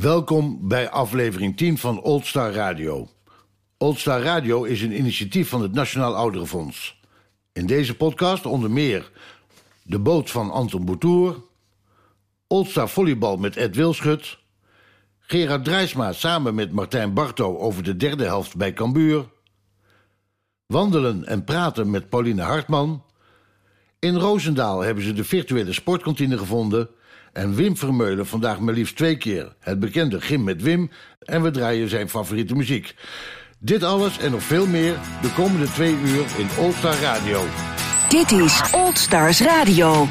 Welkom bij aflevering 10 van Old Star Radio. Old Star Radio is een initiatief van het Nationaal Ouderenfonds. In deze podcast onder meer de boot van Anton Boutour, Old Star Volleybal met Ed Wilschut, Gerard Drijsma samen met Martijn Barto over de derde helft bij Cambuur, wandelen en praten met Pauline Hartman. In Roosendaal hebben ze de virtuele sportkantine gevonden en Wim Vermeulen vandaag maar liefst 2 keer. Het bekende Gym met Wim en we draaien zijn favoriete muziek. Dit alles en nog veel meer de komende 2 uur in Old Star Radio. Dit is Old Stars Radio.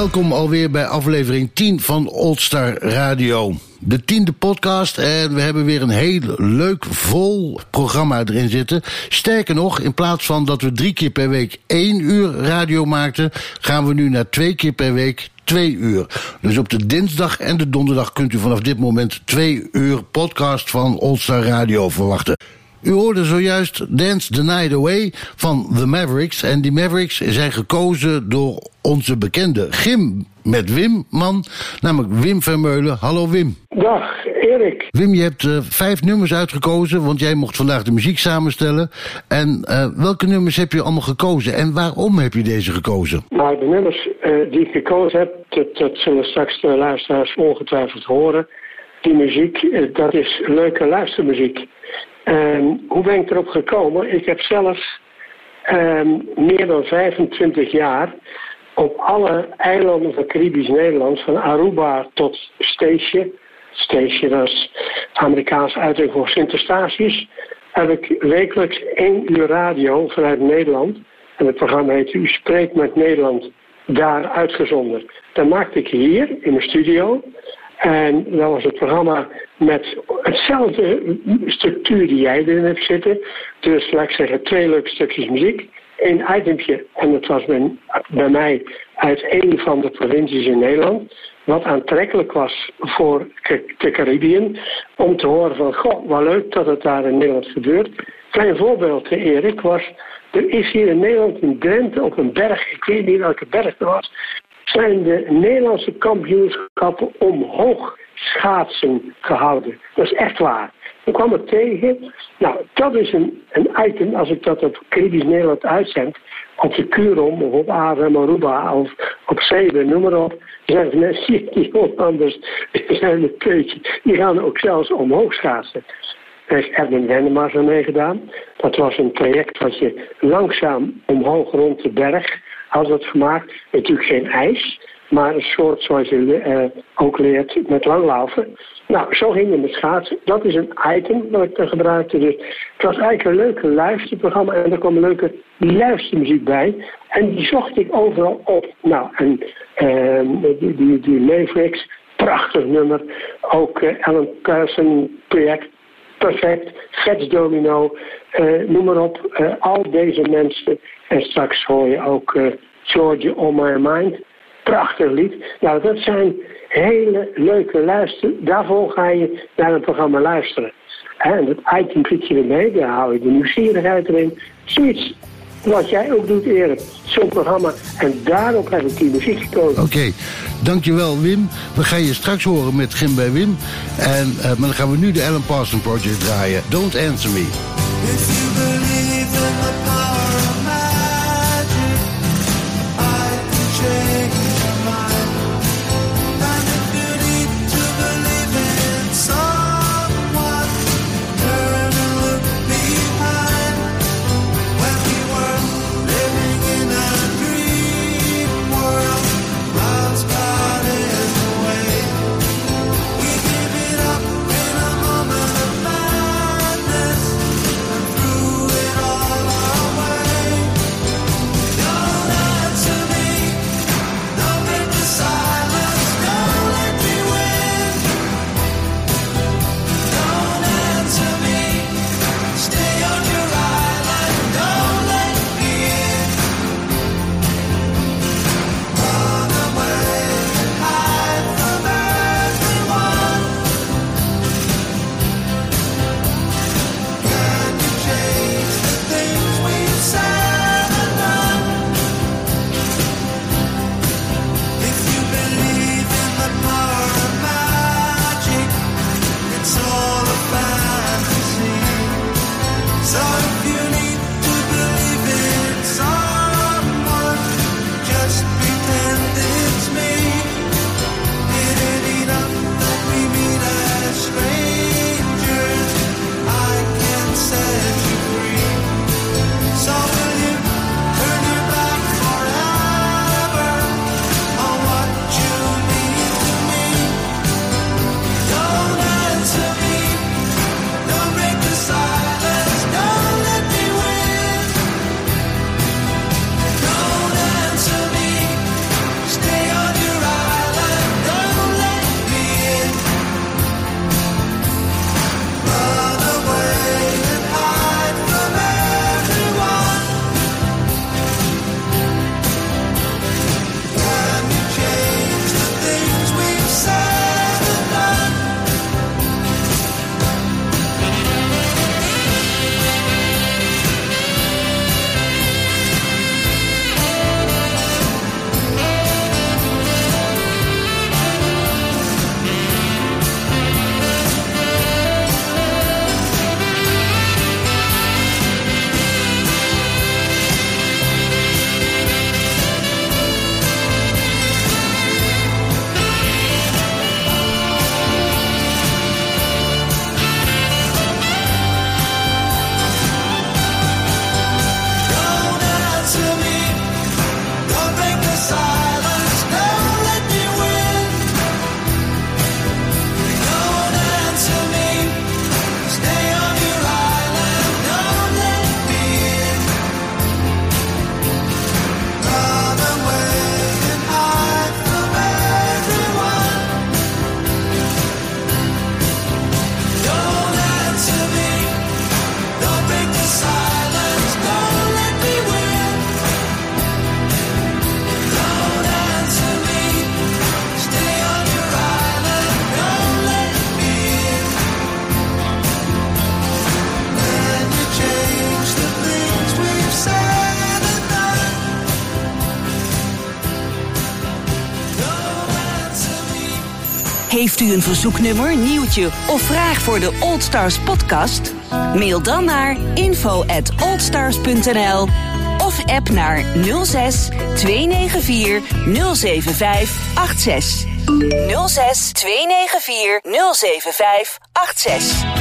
Welkom alweer bij aflevering 10 van Old Star Radio. De 10e podcast en we hebben weer een heel leuk vol programma erin zitten. Sterker nog, in plaats van dat we 3 keer per week 1 uur radio maakten, gaan we nu naar 2 keer per week 2 uur. Dus op de dinsdag en de donderdag kunt u vanaf dit moment 2 uur podcast van Old Star Radio verwachten. U hoorde zojuist Dance the Night Away van The Mavericks. En die Mavericks zijn gekozen door onze bekende Gym met Wim, man. Namelijk Wim Vermeulen. Hallo Wim. Dag Erik. Wim, je hebt 5 nummers uitgekozen, want jij mocht vandaag de muziek samenstellen. En welke nummers heb je allemaal gekozen en waarom heb je deze gekozen? Nou, de nummers die ik gekozen heb, dat zullen straks de luisteraars ongetwijfeld horen. Die muziek, dat is leuke luistermuziek. Hoe ben ik erop gekomen? Ik heb zelf meer dan 25 jaar op alle eilanden van Caribisch Nederland, van Aruba tot Steesje. Steesje, dat is Amerikaans uitdrukking voor Sint-Eustatius. Heb ik wekelijks 1 uur radio vanuit Nederland. En het programma heet U Spreekt met Nederland, daar uitgezonden. Dat maakte ik hier in mijn studio. En dat was het programma met hetzelfde structuur die jij erin hebt zitten. Dus laat ik zeggen 2 leuke stukjes muziek, 1 itempje. En dat was bij mij uit een van de provincies in Nederland. Wat aantrekkelijk was voor de Caribbean. Om te horen van, goh, wat leuk dat het daar in Nederland gebeurt. Klein voorbeeld, Erik, was, er is hier in Nederland in Drenthe op een berg, ik weet niet welke berg er was, zijn de Nederlandse kampioenschappen omhoog schaatsen gehouden. Dat is echt waar. Ik kwam het tegen. Nou, dat is een item, als ik dat op Caribisch Nederland uitzend, op de Kurom of op Aarham, Aruba of op Zeeland, noem maar op, zijn er mensen die Hollanders zijn een peutje. Die gaan ook zelfs omhoog schaatsen. Daar heeft Erwin Wennemars aan meegedaan. Dat was een traject wat je langzaam omhoog rond de berg had dat gemaakt. Natuurlijk geen ijs, maar een soort zoals je ook leert met langlaufen. Nou, zo ging het met schaatsen. Dat is een item dat ik gebruikte. Dus het was eigenlijk een leuke luisterprogramma en er kwam een leuke luistermuziek bij. En die zocht ik overal op. Nou, en die Mavericks, prachtig nummer. Ook Alan Carson project. Perfect, Fats Domino, noem maar op, al deze mensen. En straks hoor je ook Georgia On My Mind. Prachtig lied. Nou, dat zijn hele leuke luisteren. Daarvoor ga je naar een programma luisteren. En dat item zit je ermee, daar hou je de nieuwsgierigheid erin. Zoiets wat jij ook doet eerder. Zo'n programma. En daarop heb ik die muziek gekozen. Oké. Dankjewel Wim. We gaan je straks horen met Gym bij Wim. Maar dan gaan we nu de Alan Parsons Project draaien. Don't Answer Me. Silence, no Heeft u een verzoeknummer, nieuwtje of vraag voor de Old Stars podcast? Mail dan naar info@oldstars.nl of app naar 06 294 075 86. 06 294 075 86.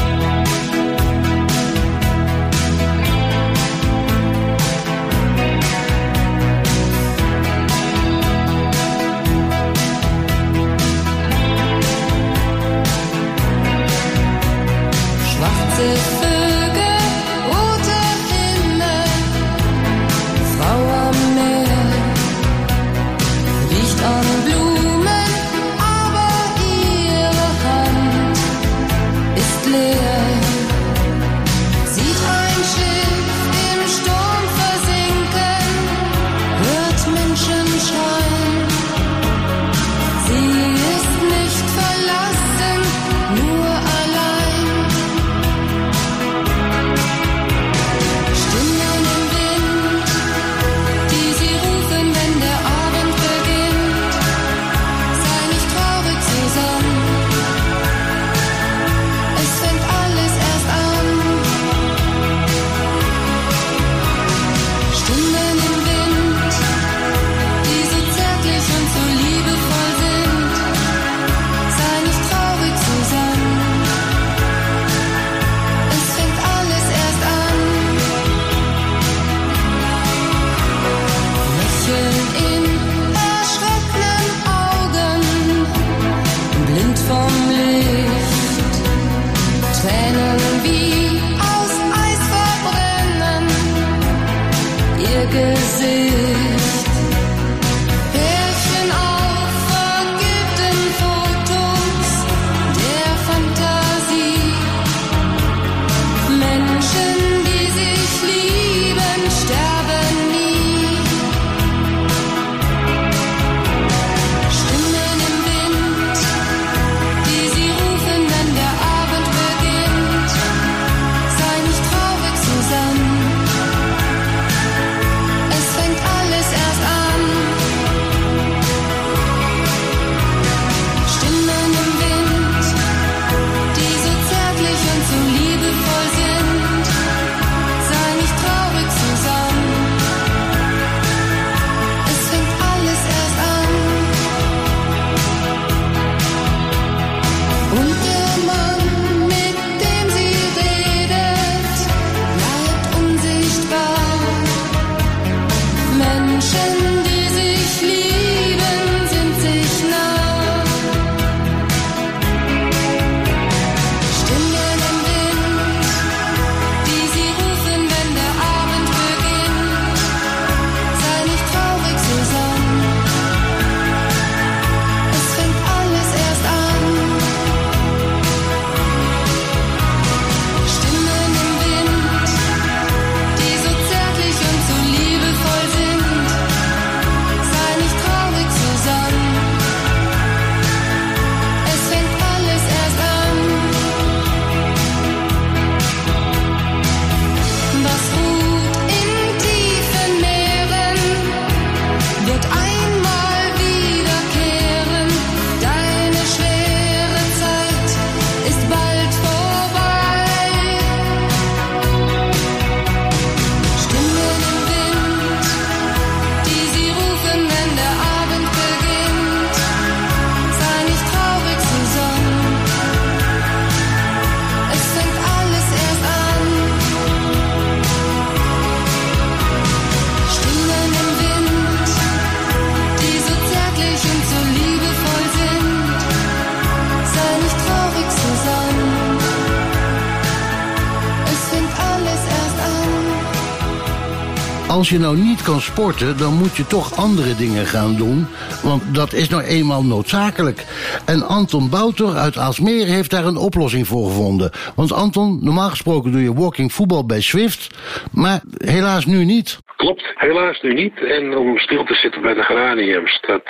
Als je nou niet kan sporten, dan moet je toch andere dingen gaan doen. Want dat is nou eenmaal noodzakelijk. En Anton Boutour uit Aalsmeer heeft daar een oplossing voor gevonden. Want Anton, normaal gesproken doe je walking voetbal bij Zwift. Maar helaas nu niet. Klopt, helaas nu niet. En om stil te zitten bij de geraniums, dat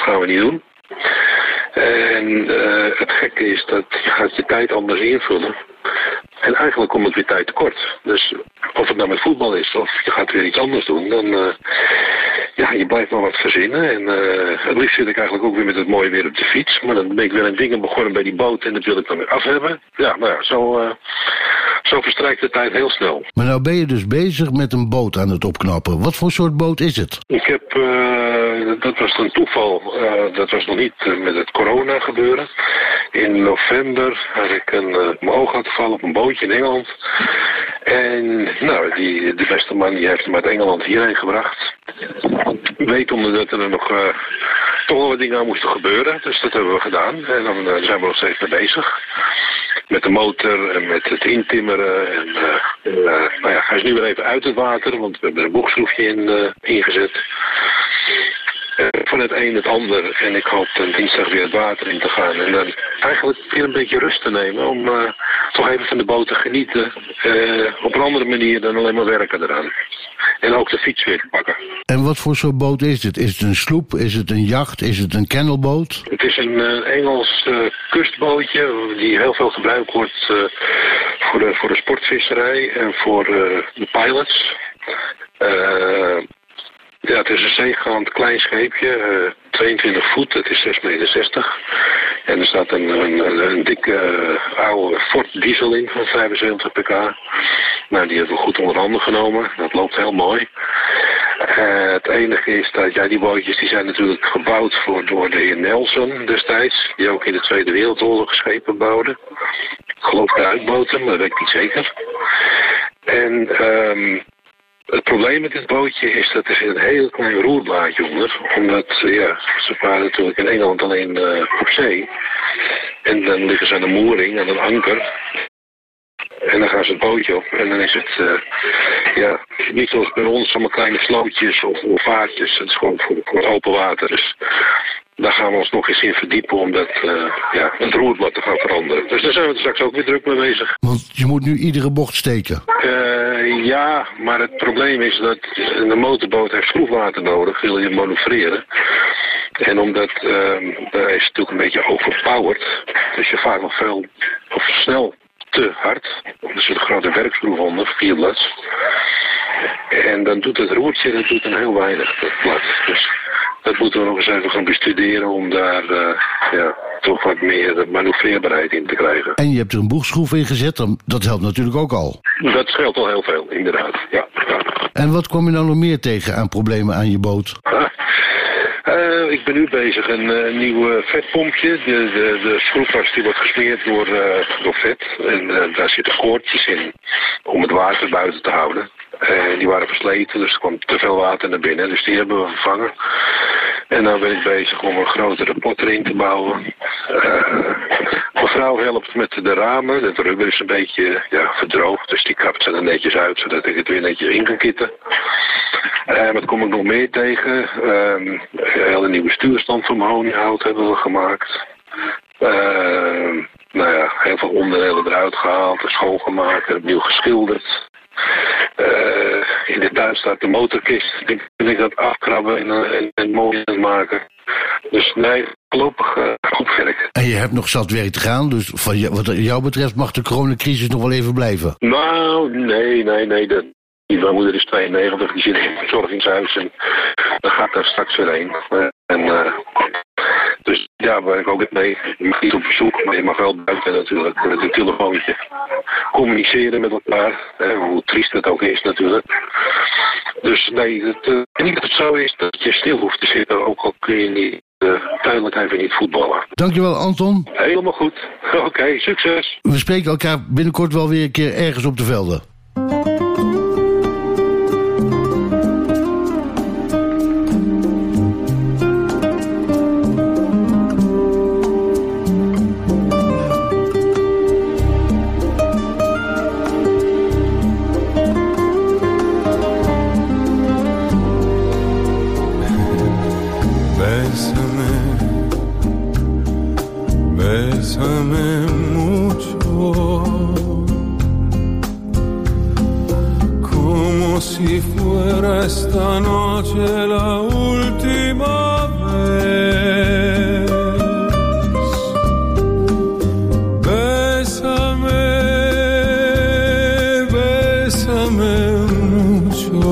gaan we niet doen. En het gekke is, dat je gaat je tijd anders invullen. En eigenlijk komt het weer tijd tekort. Dus of het nou met voetbal is of je gaat weer iets anders doen, dan je blijft maar wat verzinnen. En het liefst zit ik eigenlijk ook weer met het mooie weer op de fiets. Maar dan ben ik weer aan dingen begonnen bij die boot en dat wil ik dan weer af hebben. Ja, nou ja, zo verstrijkt de tijd heel snel. Maar nou ben je dus bezig met een boot aan het opknappen. Wat voor soort boot is het? Ik heb, dat was een toeval, dat was nog niet met het corona gebeuren. In november had ik mijn oog laten vallen op een bootje in Engeland. En nou, de beste man die heeft hem uit Engeland hierheen gebracht. Weet omdat er nog toch wel wat dingen aan moesten gebeuren. Dus dat hebben we gedaan. En dan zijn we nog steeds mee bezig. Met de motor en met het intimmeren. En, hij is nu weer even uit het water, want we hebben er een bochtschroefje ingezet. Van het een het ander. En ik hoop dan dinsdag weer het water in te gaan. En dan eigenlijk weer een beetje rust te nemen. Om toch even van de boot te genieten. Op een andere manier dan alleen maar werken eraan. En ook de fiets weer pakken. En wat voor soort boot is dit? Is het een sloep? Is het een jacht? Is het een kennelboot? Het is een Engels kustbootje. Die heel veel gebruikt wordt voor de sportvisserij. En voor de pilots. Ja, het is een zeegaand klein scheepje, 22 voet, het is 6,60 meter. En er staat een dikke oude Ford diesel in van 75 pk. Nou, die hebben we goed onder handen genomen, dat loopt heel mooi. Het enige is dat, ja, die bootjes die zijn natuurlijk gebouwd door de heer Nelson destijds. Die ook in de Tweede Wereldoorlog schepen bouwde. Ik geloof de uitboten, maar dat weet ik niet zeker. En... het probleem met dit bootje is dat er zit een heel klein roerblaadje onder. Omdat, ze varen natuurlijk in Engeland alleen op zee. En dan liggen ze aan een moering, aan een anker. En dan gaan ze het bootje op. En dan is het, niet zoals bij ons, allemaal kleine slootjes of vaartjes. Het is gewoon voor open water. Dus daar gaan we ons nog eens in verdiepen om het roerblad te gaan veranderen. Dus daar zijn we er straks ook weer druk mee bezig. Want je moet nu iedere bocht steken. Ja, maar het probleem is dat een motorboot heeft schroefwater nodig, wil je manoeuvreren. En omdat dat is natuurlijk een beetje overpowered, dus je vaart nog veel of snel te hard. Er zit een grote werkschroef onder, 4 blads. En dan doet het roertje, dat doet dan heel weinig, dat blad. Dus dat moeten we nog eens even gaan bestuderen om daar toch wat meer manoeuvreerbaarheid in te krijgen. En je hebt er een boegschroef in gezet, dat helpt natuurlijk ook al. Dat scheelt al heel veel, inderdaad. Ja. En wat kom je nou nog meer tegen aan problemen aan je boot? Ik ben nu bezig een nieuw vetpompje. De schroefas die wordt gesmeerd door vet. En daar zitten koordjes in om het water buiten te houden. Die waren versleten, dus er kwam te veel water naar binnen. Dus die hebben we vervangen. En nou ben ik bezig om een grotere pot erin te bouwen. Mijn vrouw helpt met de ramen. Het rubber is een beetje verdroogd, dus die kapt ze er netjes uit, zodat ik het weer netjes in kan kitten. Wat kom ik nog meer tegen? Een hele nieuwe stuurstand van mahoniehout hebben we gemaakt. Heel veel onderdelen eruit gehaald, schoongemaakt, opnieuw geschilderd. In de tuin staat de motorkist. Ik vind dat afkrabben en mooi maken. Dus nee, voorlopig goed werk. En je hebt nog zat werk te gaan, dus wat jou betreft mag de coronacrisis nog wel even blijven. Nou, nee. Mijn moeder is 92, die zit in het verzorgingshuis en dan gaat daar straks weer heen. Dus daar ben ik ook mee. Je mag niet op bezoek, maar je mag wel buiten natuurlijk met een telefoontje communiceren met elkaar. Hoe triest het ook is natuurlijk. Dus nee, niet dat het zo is dat je stil hoeft te zitten, ook al kun je niet tijdelijk even niet voetballen. Dankjewel, Anton. Helemaal goed. Oké, succes. We spreken elkaar binnenkort wel weer een keer ergens op de velden. Bésame mucho, como si fuera esta noche la última vez. Bésame, bésame mucho,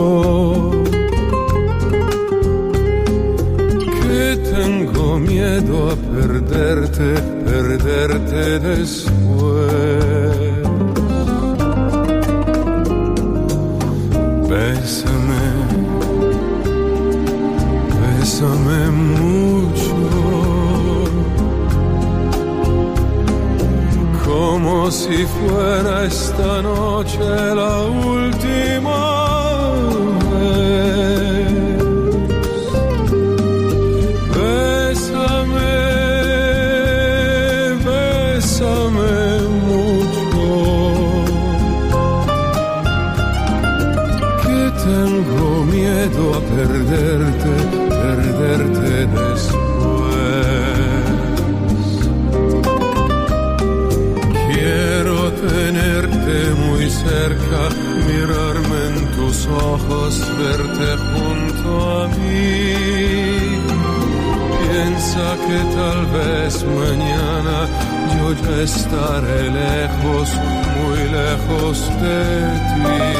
que tengo miedo a perderte, perderte después. Bésame, bésame mucho, como si fuera esta noche la última vez. Bésame, bésame mucho, que tengo miedo a perderte, perderte después. Tenerte muy cerca, mirarme en tus ojos, verte junto a mí. Piensa que tal vez mañana yo ya estaré lejos, muy lejos de ti.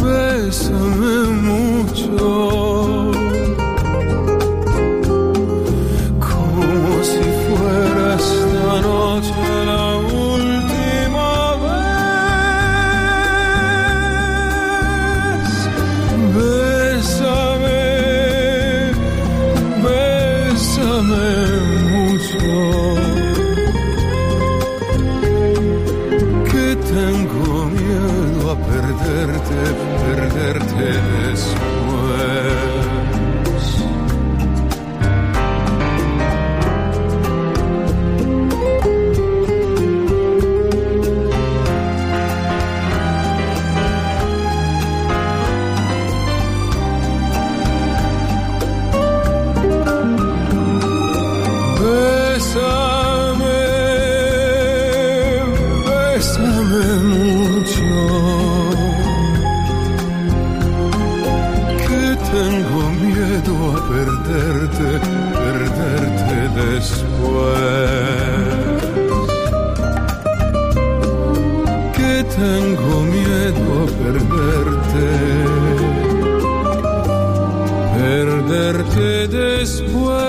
Bésame, bésame mucho, esta noche la última vez. Bésame, bésame mucho, que tengo miedo a perderte, perderte después. Perderte, perderte después, que tengo miedo a perderte, perderte después.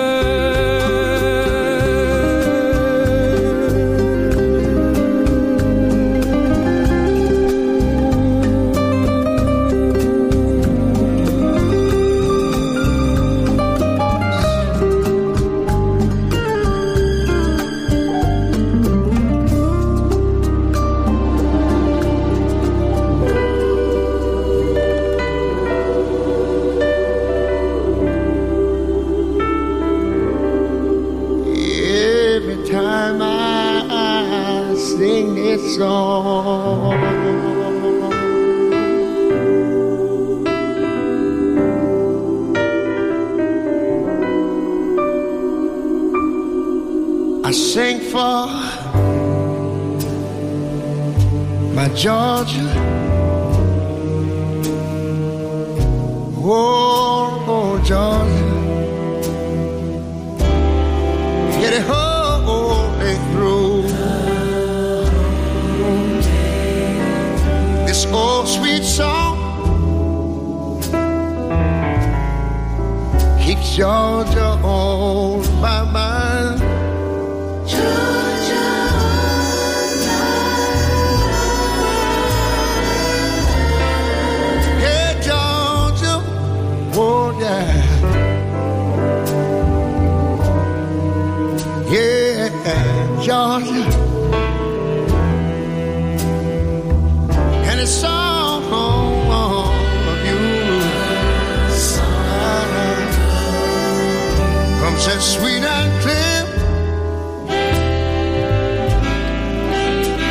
Georgia, oh, oh Georgia, get it whole day through. This old sweet song keeps Georgia on my mind. Georgia, and it's all of you. Comes as sweet and clear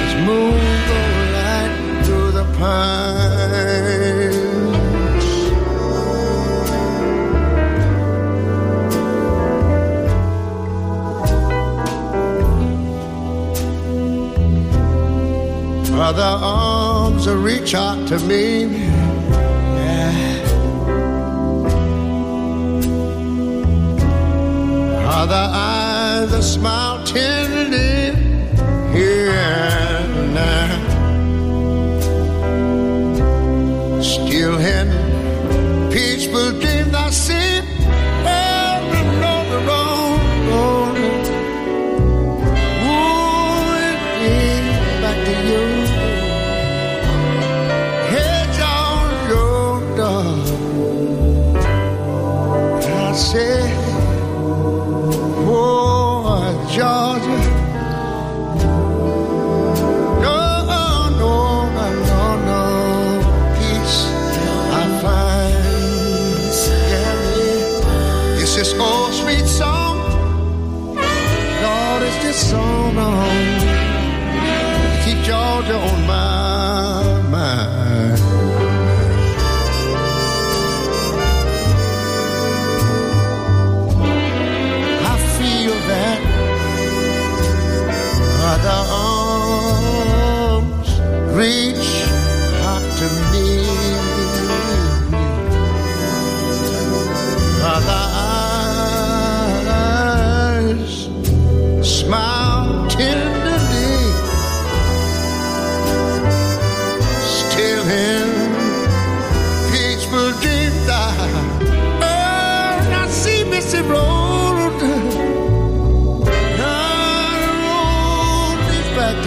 as moonlight through the other arms that reach out to me, yeah. Other eyes that smile tenderly. other arms reach out to me. Other eyes smile tenderly. Still in peaceful dreams I see Missy Rose. To you,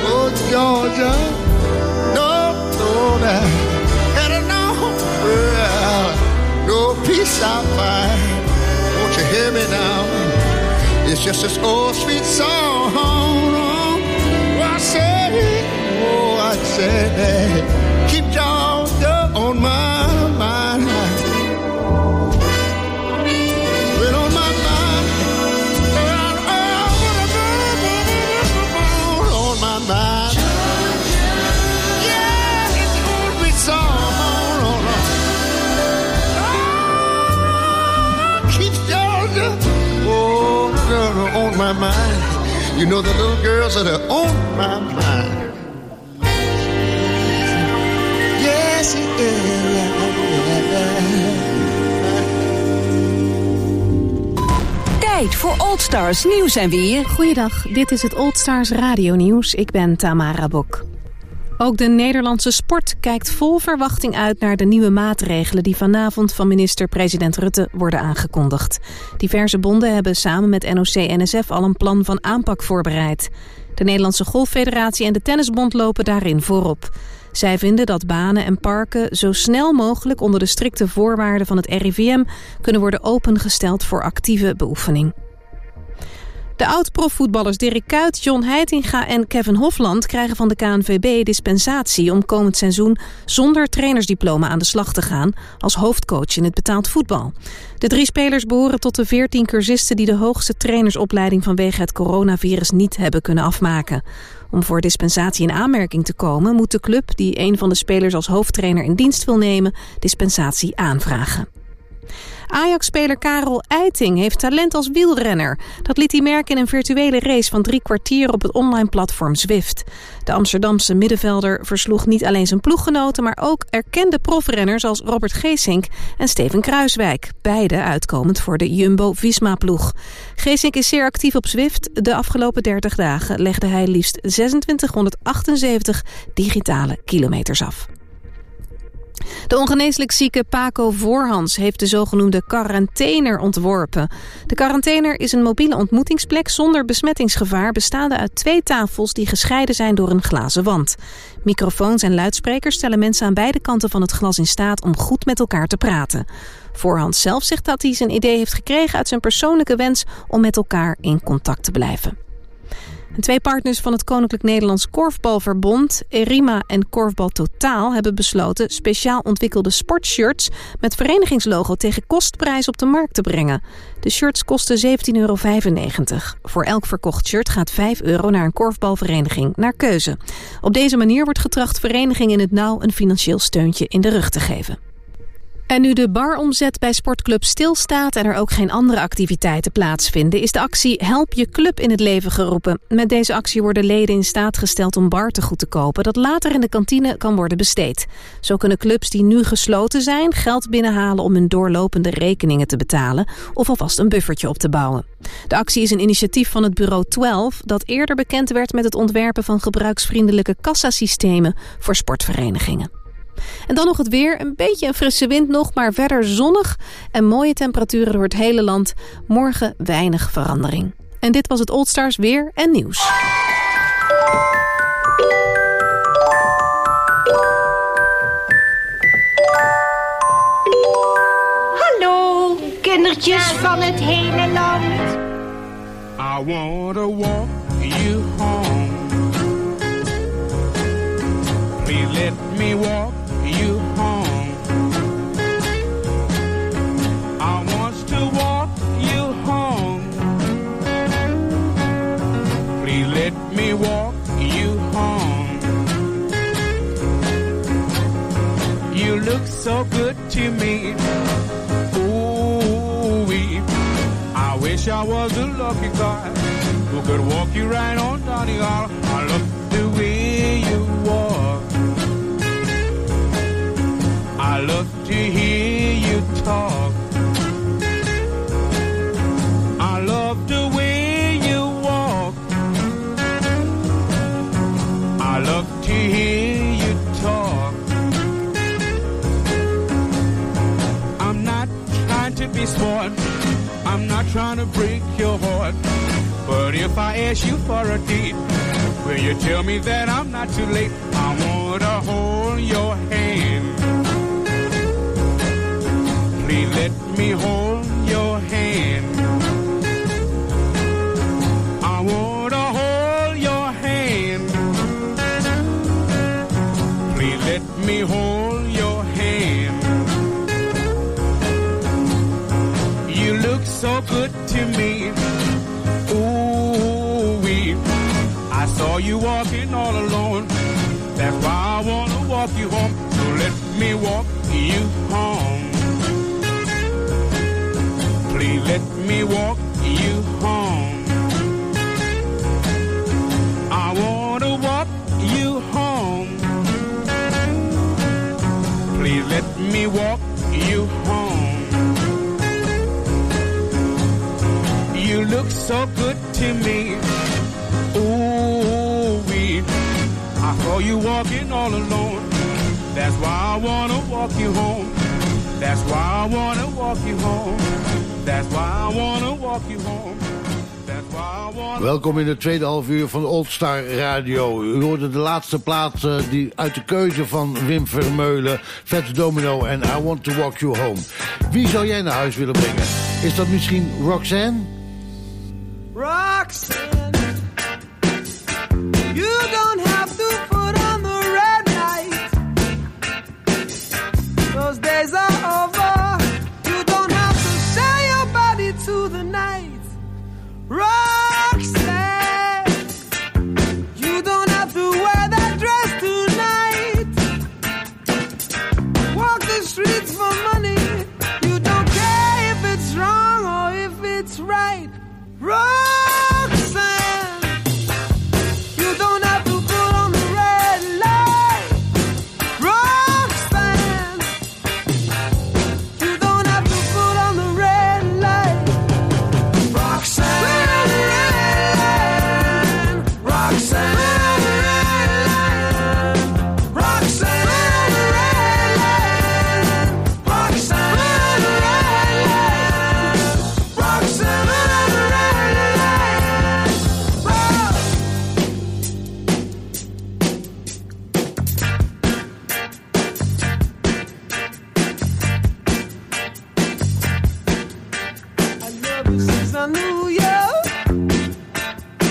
oh Georgia, no, and I know no peace I find. Won't you hear me now? It's just this old sweet song. Oh, I said, oh, I said. Keep Georgia on my mind. Been on my mind. On my mind. Georgia. Yeah, it's gonna be song. Oh, keep Georgia. Oh, girl, on my mind. You know the little girls that are on my mind. Tijd voor Old Stars nieuws en weer. Goeiedag, dit is het Old Stars Radio Nieuws. Ik ben Tamara Bok. Ook de Nederlandse sport kijkt vol verwachting uit naar de nieuwe maatregelen die vanavond van minister-president Rutte worden aangekondigd. Diverse bonden hebben samen met NOC-NSF al een plan van aanpak voorbereid. De Nederlandse Golffederatie en de Tennisbond lopen daarin voorop. Zij vinden dat banen en parken zo snel mogelijk onder de strikte voorwaarden van het RIVM kunnen worden opengesteld voor actieve beoefening. De oud-profvoetballers Dirk Kuyt, John Heitinga en Kevin Hofland krijgen van de KNVB dispensatie om komend seizoen zonder trainersdiploma aan de slag te gaan als hoofdcoach in het betaald voetbal. De 3 spelers behoren tot de 14 cursisten die de hoogste trainersopleiding vanwege het coronavirus niet hebben kunnen afmaken. Om voor dispensatie in aanmerking te komen moet de club die een van de spelers als hoofdtrainer in dienst wil nemen dispensatie aanvragen. Ajax-speler Karel Eiting heeft talent als wielrenner. Dat liet hij merken in een virtuele race van 3 kwartier op het online platform Zwift. De Amsterdamse middenvelder versloeg niet alleen zijn ploeggenoten, maar ook erkende profrenners als Robert Gesink en Steven Kruiswijk. Beide uitkomend voor de Jumbo-Visma ploeg. Gesink is zeer actief op Zwift. De afgelopen 30 dagen legde hij liefst 2678 digitale kilometers af. De ongeneeslijk zieke Paco Voorhans heeft de zogenoemde quarantainer ontworpen. De quarantainer is een mobiele ontmoetingsplek zonder besmettingsgevaar, bestaande uit 2 tafels die gescheiden zijn door een glazen wand. Microfoons en luidsprekers stellen mensen aan beide kanten van het glas in staat om goed met elkaar te praten. Voorhans zelf zegt dat hij zijn idee heeft gekregen uit zijn persoonlijke wens om met elkaar in contact te blijven. En 2 partners van het Koninklijk Nederlands Korfbalverbond, ERIMA en Korfbal Totaal, hebben besloten speciaal ontwikkelde sportshirts met verenigingslogo tegen kostprijs op de markt te brengen. De shirts kosten €17,95. Voor elk verkocht shirt gaat €5 naar een korfbalvereniging, naar keuze. Op deze manier wordt getracht verenigingen in het nauw een financieel steuntje in de rug te geven. En nu de baromzet bij sportclubs stilstaat en er ook geen andere activiteiten plaatsvinden, is de actie Help je club in het leven geroepen. Met deze actie worden leden in staat gesteld om bartegoed te kopen dat later in de kantine kan worden besteed. Zo kunnen clubs die nu gesloten zijn geld binnenhalen om hun doorlopende rekeningen te betalen of alvast een buffertje op te bouwen. De actie is een initiatief van het bureau 12 dat eerder bekend werd met het ontwerpen van gebruiksvriendelijke kassasystemen voor sportverenigingen. En dan nog het weer. Een beetje een frisse wind nog, maar verder zonnig en mooie temperaturen door het hele land. Morgen weinig verandering. En dit was het Old Stars weer en nieuws. Hallo, kindertjes van het hele land. I want to walk you home. Please let me walk you home. I want to walk you home. Please let me walk you home. look so good to me. Ooh-wee. I wish I was a lucky guy who could walk you right on down the aisle. I love the way you walk. I love to hear you talk. I love the way you walk. I love to hear you talk. I'm not trying to be smart. I'm not trying to break your heart. But if I ask you for a date, will you tell me that I'm not too late? I want to hold your hand. Please let me hold your hand. I want to hold your hand. Please let me hold your hand. You look so good to me. Ooh-wee. I saw you walking all alone. That's why I want to walk you home. So let me walk you home. Please let me walk you home. I want to walk you home. Please let me walk you home. You look so good to me. Ooh-wee. I saw you walking all alone. That's why I want to walk you home. That's why I want to walk you home. That's why I wanna walk you home. That's why I wanna... Welkom in het tweede half uur van Old Star Radio. U hoorde de laatste plaat die uit de keuze van Wim Vermeulen, Fat Domino en I Want To Walk You Home. Wie zou jij naar huis willen brengen? Is dat misschien Roxanne? Roxanne, you don't have to put on the red light. Those days are over. To the night, Roxanne, you don't have to wear that dress tonight. Walk the streets for money, you don't care if it's wrong or if it's right, Roxanne, you don't have to put on the red light, Roxanne, you don't have to put on the red light. Roxanne, Roxanne, Roxanne, Roxanne, Roxanne, Roxanne, Roxanne. I love you since I knew you.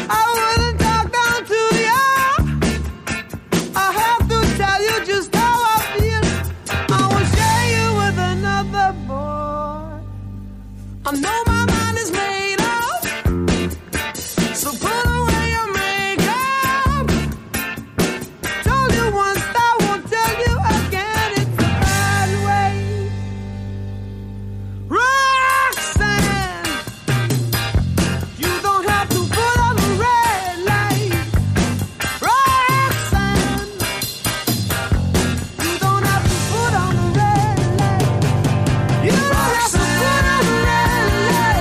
I wouldn't talk down to you. I have to tell you just how I feel. I won't share you with another boy. I know my mind is made up, so put away your makeup. Told you once, I won't tell you again. It's a bad way, Roxanne. You don't have to put on the red light, Roxanne. You don't have to put on the red light. You don't have to put on the red light.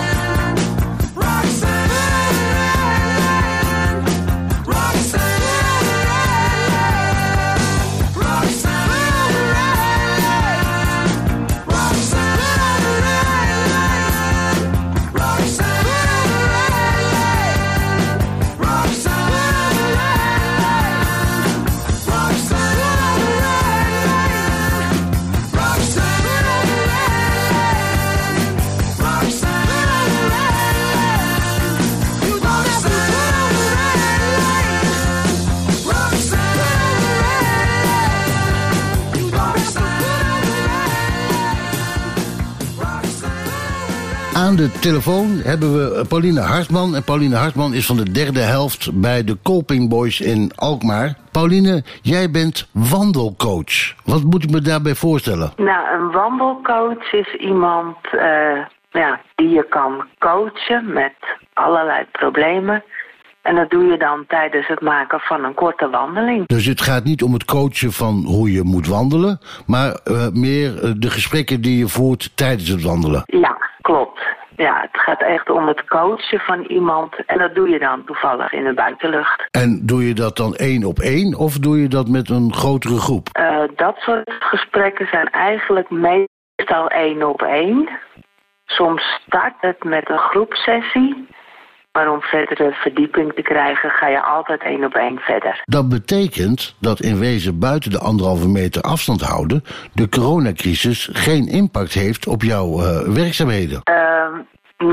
aan de telefoon hebben we Pauline Hartman. En Pauline Hartman is van de derde helft bij de Kolping Boys in Alkmaar. Pauline, jij bent wandelcoach. Wat moet ik me daarbij voorstellen? Nou, een wandelcoach is iemand die je kan coachen met allerlei problemen. En dat doe je dan tijdens het maken van een korte wandeling. Dus het gaat niet om het coachen van hoe je moet wandelen, maar meer de gesprekken die je voert tijdens het wandelen. Ja, klopt. Ja, het gaat echt om het coachen van iemand. En dat doe je dan toevallig in de buitenlucht. En doe je dat dan 1-op-1 of doe je dat met een grotere groep? Dat soort gesprekken zijn eigenlijk meestal 1-op-1. Soms start het met een groepsessie. Maar om verdere verdieping te krijgen ga je altijd 1-op-1 verder. Dat betekent dat in wezen buiten de 1,5 meter afstand houden de coronacrisis geen impact heeft op jouw werkzaamheden.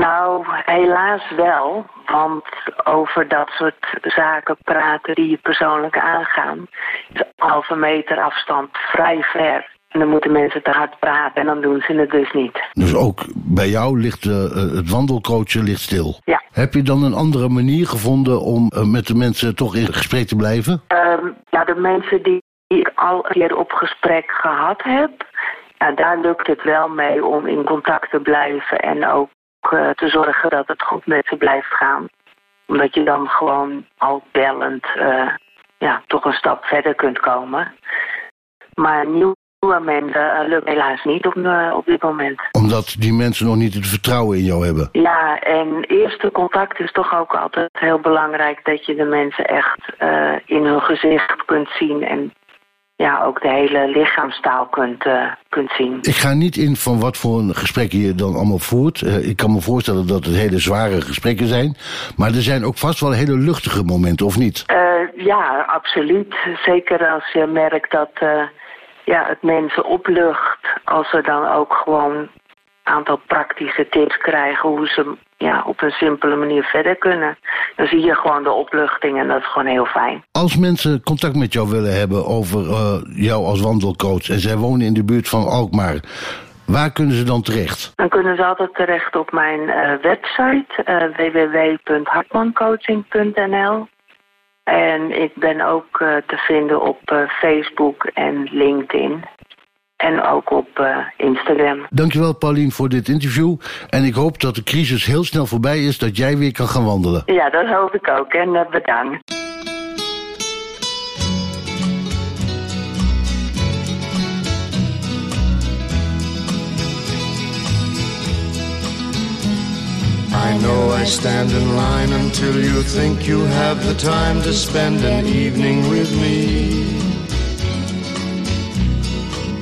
Nou, helaas wel. Want over dat soort zaken praten die je persoonlijk aangaan is 1,5 meter afstand vrij ver. En dan moeten mensen te hard praten en dan doen ze het dus niet. Dus ook bij jou ligt het wandelcoachen ligt stil? Ja. Heb je dan een andere manier gevonden om met de mensen toch in gesprek te blijven? De mensen die ik al een keer op gesprek gehad heb, daar lukt het wel mee om in contact te blijven en ook te zorgen dat het goed met ze blijft gaan. Omdat je dan gewoon al bellend toch een stap verder kunt komen. Maar nieuwe mensen lukt helaas niet op dit moment. Omdat die mensen nog niet het vertrouwen in jou hebben? Ja, en eerste contact is toch ook altijd heel belangrijk, dat je de mensen echt in hun gezicht kunt zien en ook de hele lichaamstaal kunt zien. Ik ga niet in van wat voor een gesprek je dan allemaal voert. Ik kan me voorstellen dat het hele zware gesprekken zijn. Maar er zijn ook vast wel hele luchtige momenten, of niet? Ja, absoluut. Zeker als je merkt dat het mensen oplucht, als ze dan ook gewoon een aantal praktische tips krijgen hoe ze op een simpele manier verder kunnen. Dan zie je gewoon de opluchting en dat is gewoon heel fijn. Als mensen contact met jou willen hebben over jou als wandelcoach en zij wonen in de buurt van Alkmaar, waar kunnen ze dan terecht? Dan kunnen ze altijd terecht op mijn website www.hartmancoaching.nl. En ik ben ook te vinden op Facebook en LinkedIn. En ook op Instagram. Dankjewel, Pauline, voor dit interview. En ik hoop dat de crisis heel snel voorbij is, dat jij weer kan gaan wandelen. Ja, dat hoop ik ook. En bedankt. I know I stand in line until you think you have the time to spend an evening with me.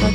But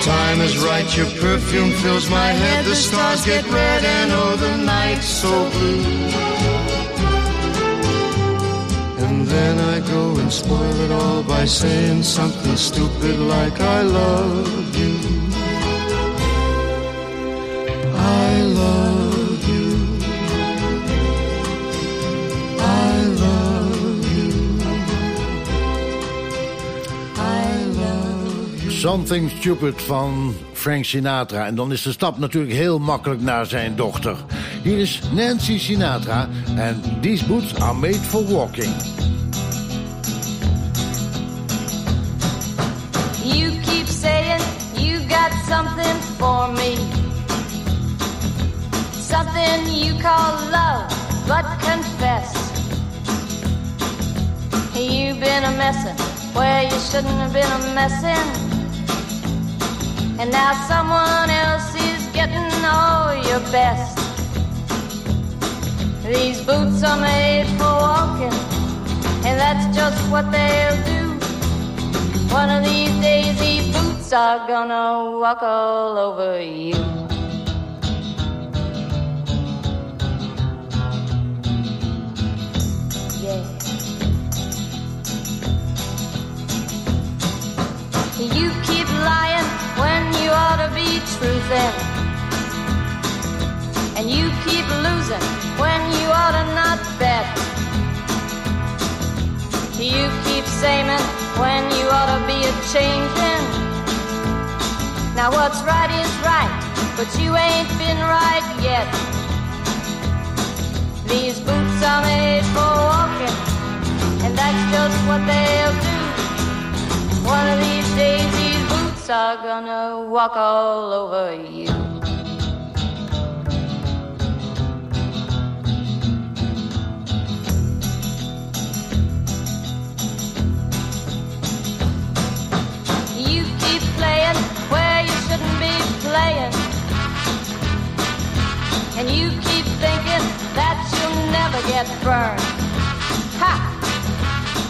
Time is right, your perfume fills my head, the stars get red and oh the night's so blue. then I go and spoil it all by saying something stupid like I love you, I love you, I love you, I love you. Something Stupid van Frank Sinatra. En dan is de stap natuurlijk heel makkelijk naar zijn dochter. Hier is Nancy Sinatra en These Boots Are Made For Walking. You keep saying you got something for me, something you call love, but confess you've been a messin' where you shouldn't have been a messin', and now someone else is getting all your best. These boots are made for walking, and that's just what they'll do. One of these days these boots are gonna walk all over you. Yeah. You keep lying when you ought to be truthin', and you keep losing when you ought to not bet. You keep saying when you ought to be a changin'. Now what's right is right, but you ain't been right yet. These boots are made for walking, and that's just what they'll do. One of these days these boots are gonna walk all over you. Playing where you shouldn't be playing, and you keep thinking that you'll never get burned. Ha!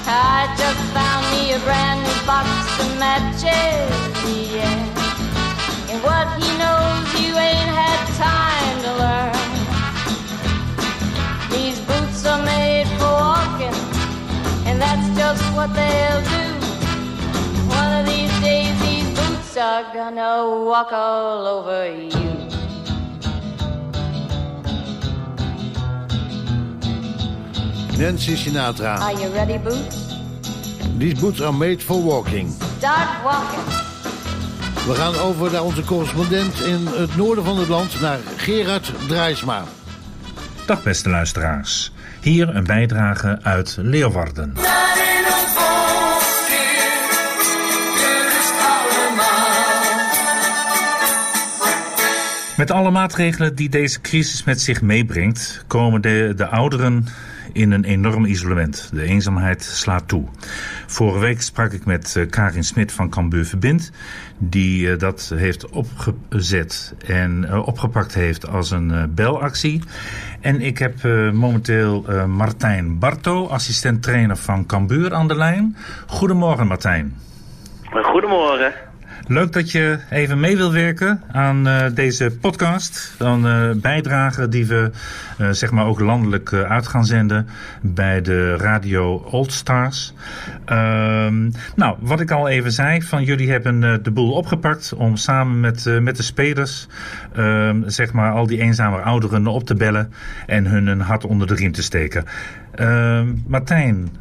I just found me a brand new box of matches, yeah. And what he knows you ain't had time to learn. These boots are made for walking, and that's just what they'll do. One of these days these boots are gonna walk all over you. Nancy Sinatra. Are you ready, boots? These boots are made for walking. Start walking. We gaan over naar onze correspondent in het noorden van het land, naar Gerard Drijsma. Dag beste luisteraars. Hier een bijdrage uit Leeuwarden. Met alle maatregelen die deze crisis met zich meebrengt, komen de ouderen in een enorm isolement. De eenzaamheid slaat toe. Vorige week sprak ik met Karin Smit van Cambuur Verbind, die dat heeft opgezet en opgepakt heeft als een belactie. En ik heb momenteel Martijn Barto, assistent-trainer van Cambuur, aan de lijn. Goedemorgen, Martijn. Goedemorgen. Leuk dat je even mee wil werken aan deze podcast. Aan bijdragen die we zeg maar ook landelijk uit gaan zenden bij de radio Old Stars. Nou, wat ik al even zei, van jullie hebben de boel opgepakt om samen met de spelers zeg maar al die eenzame ouderen op te bellen en hun een hart onder de riem te steken. Martijn,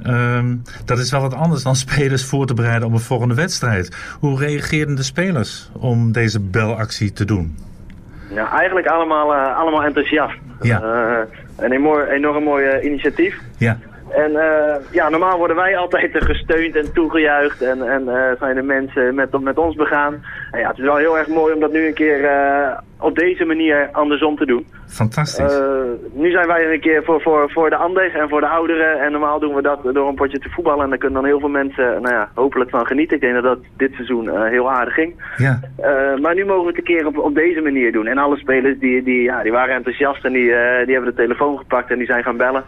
dat is wel wat anders dan spelers voor te bereiden op een volgende wedstrijd. Hoe reageerden de spelers om deze belactie te doen? Nou, eigenlijk allemaal enthousiast. Ja. Een enorm mooi initiatief. Ja. En ja, normaal worden wij altijd gesteund en toegejuicht en zijn de mensen met ons begaan. En ja, het is wel heel erg mooi om dat nu een keer op deze manier andersom te doen. Fantastisch. Nu zijn wij een keer voor de ander en voor de ouderen. En normaal doen we dat door een potje te voetballen. En daar kunnen dan heel veel mensen hopelijk van genieten. Ik denk dat dat dit seizoen heel aardig ging. Ja. Maar nu mogen we het een keer op deze manier doen. En alle spelers die waren enthousiast en die hebben de telefoon gepakt en die zijn gaan bellen.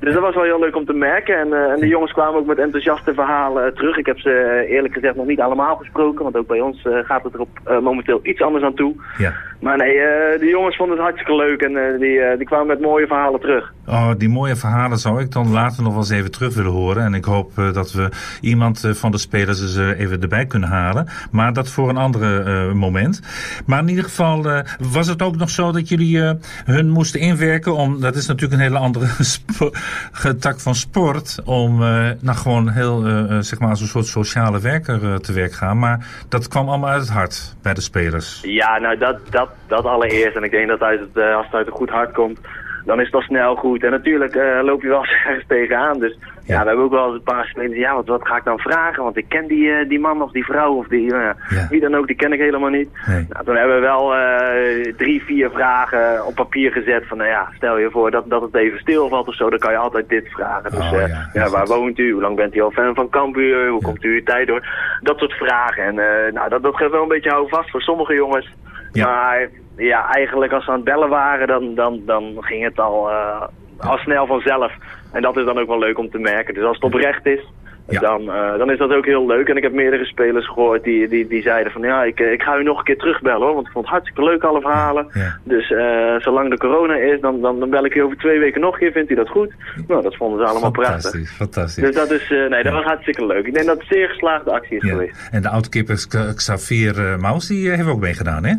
Dus dat was wel heel leuk om te merken. En de jongens kwamen ook met enthousiaste verhalen terug. Ik heb ze eerlijk gezegd nog niet allemaal gesproken. Want ook bij ons gaat het er momenteel iets anders aan toe. Ja. Maar nee, die jongens vonden het hartstikke leuk en die kwamen met mooie verhalen terug. Oh, die mooie verhalen zou ik dan later nog wel eens even terug willen horen. En ik hoop dat we iemand van de spelers dus even erbij kunnen halen. Maar dat voor een ander moment. Maar in ieder geval was het ook nog zo dat jullie hun moesten inwerken om, dat is natuurlijk een hele andere tak van sport, om nou gewoon heel, zeg maar als een soort sociale werker te werk gaan. Maar dat kwam allemaal uit het hart bij de spelers. Ja, nou dat allereerst. En ik denk dat als het uit een goed hart komt, dan is het al snel goed. En natuurlijk loop je wel ergens tegenaan. Dus ja, we hebben ook wel eens een paar spelers. Ja, wat ga ik dan vragen? Want ik ken die man of die vrouw of wie dan ook, die ken ik helemaal niet. Nee. Nou, toen hebben we wel 3-4 vragen op papier gezet. Van stel je voor dat het even stilvalt of zo, dan kan je altijd dit vragen. Dus waar woont u? Hoe lang bent u al fan van Cambuur? Hoe komt u uw tijd door? Dat soort vragen. En dat geeft wel een beetje houvast voor sommige jongens. Ja. Maar ja, eigenlijk als ze aan het bellen waren, dan ging het al snel vanzelf. En dat is dan ook wel leuk om te merken. Dus als het oprecht is, dan is dat ook heel leuk. En ik heb meerdere spelers gehoord die zeiden van ik ga u nog een keer terugbellen hoor. Want ik vond het hartstikke leuk alle verhalen. Ja. Dus zolang de corona is, dan bel ik u over 2 weken nog een keer. Vindt u dat goed? Nou, dat vonden ze allemaal prachtig. Fantastisch. Dus dat is, dat was hartstikke leuk. Ik denk dat het een zeer geslaagde actie is geweest. En de oud-keeper Xavier Maus, die heeft ook meegedaan hè?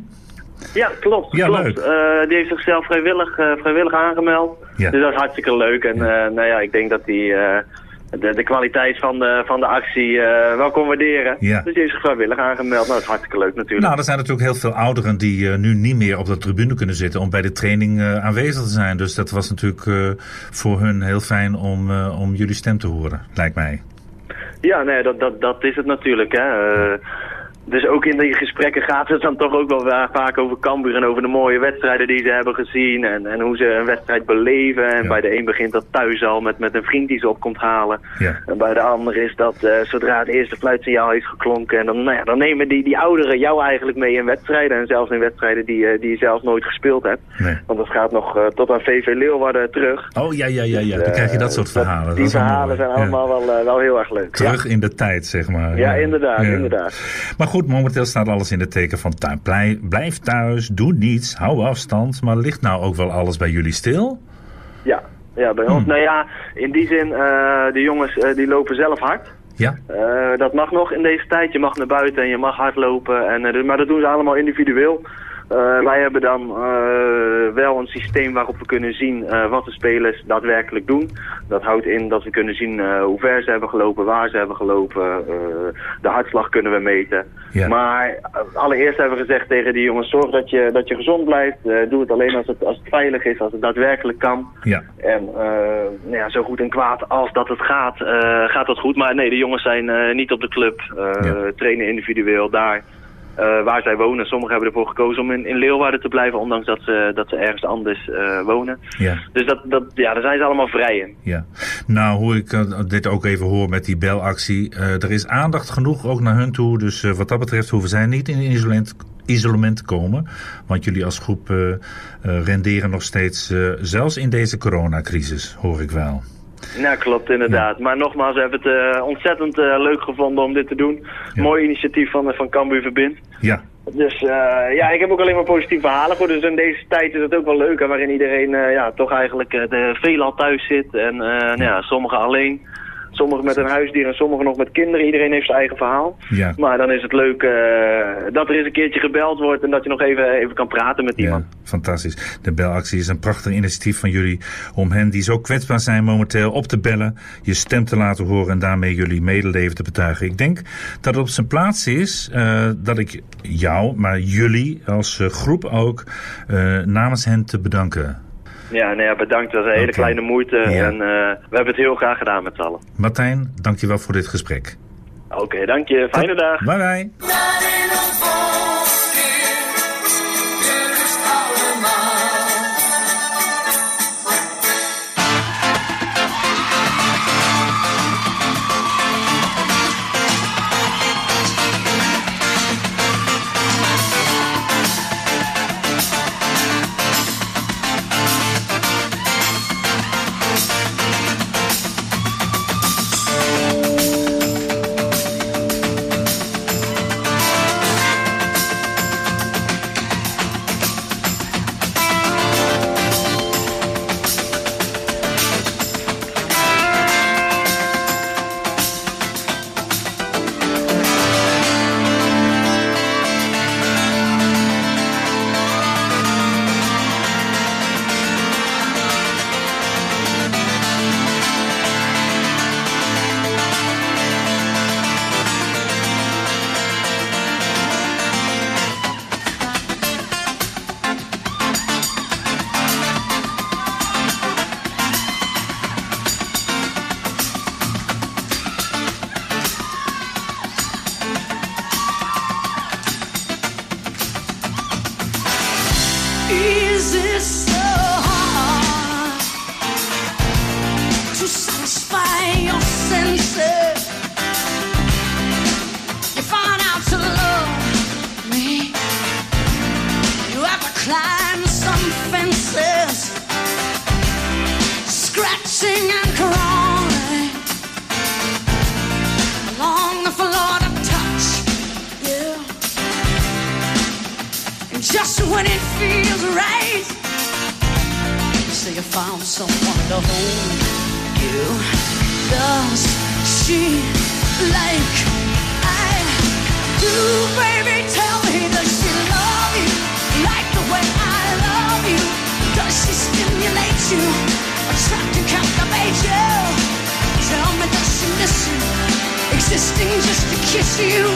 Ja, klopt. Ja, klopt. Die heeft zichzelf vrijwillig aangemeld. Ja. Dus dat is hartstikke leuk. En ik denk dat die de kwaliteit van de actie wel kon waarderen. Ja. Dus die heeft zich vrijwillig aangemeld. Nou, dat is hartstikke leuk natuurlijk. Nou, er zijn natuurlijk heel veel ouderen die nu niet meer op de tribune kunnen zitten om bij de training aanwezig te zijn. Dus dat was natuurlijk voor hun heel fijn om jullie stem te horen, lijkt mij. Ja, nee, dat is het natuurlijk, hè. Dus ook in die gesprekken gaat het dan toch ook wel vaak over Cambuur en over de mooie wedstrijden die ze hebben gezien en hoe ze een wedstrijd beleven. En bij de een begint dat thuis al met een vriend die ze op komt halen. Ja. En bij de ander is dat zodra het eerste fluitsignaal is geklonken, en dan nemen die ouderen jou eigenlijk mee in wedstrijden. En zelfs in wedstrijden die je zelf nooit gespeeld hebt. Nee. Want dat gaat nog tot aan VV Leeuwarden terug. Oh ja. Dan krijg je dat soort verhalen. Die verhalen zijn allemaal wel heel erg leuk. Terug in de tijd, zeg maar. Ja, inderdaad. Maar goed, momenteel staat alles in het teken van blijf thuis, doe niets, hou afstand. Maar ligt nou ook wel alles bij jullie stil? Ja bij ons. Nou ja, in die zin, de jongens die lopen zelf hard. Ja. Dat mag nog in deze tijd. Je mag naar buiten en je mag hardlopen. Maar dat doen ze allemaal individueel. Wij hebben dan wel een systeem waarop we kunnen zien wat de spelers daadwerkelijk doen. Dat houdt in dat we kunnen zien hoe ver ze hebben gelopen, waar ze hebben gelopen. De hartslag kunnen we meten. Ja. Maar allereerst hebben we gezegd tegen die jongens, zorg dat je gezond blijft. Doe het alleen als het veilig is, als het daadwerkelijk kan. Ja. En zo goed en kwaad als dat het gaat, gaat dat goed. Maar nee, de jongens zijn niet op de club. Trainen individueel daar. Waar zij wonen. Sommigen hebben ervoor gekozen om in Leeuwarden te blijven, ondanks dat ze ergens anders wonen. Ja. Dus daar zijn ze allemaal vrij in. Ja. Nou, hoe ik dit ook even hoor met die belactie, er is aandacht genoeg ook naar hun toe. Dus wat dat betreft hoeven zij niet in isolement te komen. Want jullie als groep renderen nog steeds, zelfs in deze coronacrisis, hoor ik wel. Nou, klopt inderdaad. Ja. Maar nogmaals, we hebben het ontzettend leuk gevonden om dit te doen. Ja. Mooi initiatief van Cambuur Verbind. Ja. Dus ik heb ook alleen maar positieve verhalen voor. Dus in deze tijd is het ook wel leuk, hè, waarin iedereen toch eigenlijk veelal thuis zit. En sommigen alleen. Sommigen met een huisdier en sommigen nog met kinderen. Iedereen heeft zijn eigen verhaal. Ja. Maar dan is het leuk dat er eens een keertje gebeld wordt en dat je nog even kan praten met iemand. Ja, fantastisch. De belactie is een prachtig initiatief van jullie om hen die zo kwetsbaar zijn momenteel op te bellen, je stem te laten horen en daarmee jullie medeleven te betuigen. Ik denk dat het op zijn plaats is dat ik jou, maar jullie als groep ook namens hen te bedanken. Ja, bedankt. Dat was een hele kleine moeite. Ja. En we hebben het heel graag gedaan met z'n allen. Martijn, dankjewel voor dit gesprek. Oké, dank je. Fijne dag. Bye bye. you found someone to hold you. Does she like I do? Baby, tell me, does she love you like the way I love you? Does she stimulate you, attract and captivate you? Tell me, does she miss you, existing just to kiss you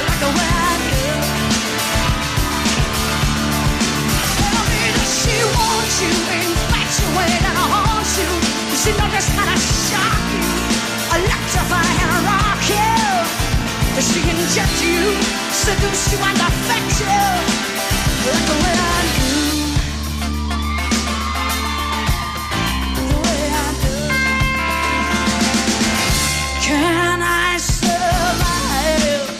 like the way I do? She wants you, infatuate and haunt you. She knows just how to shock you, electrify and rock you. Does she inject you, seduce you and affect you like the way I do, the way I do? Can I survive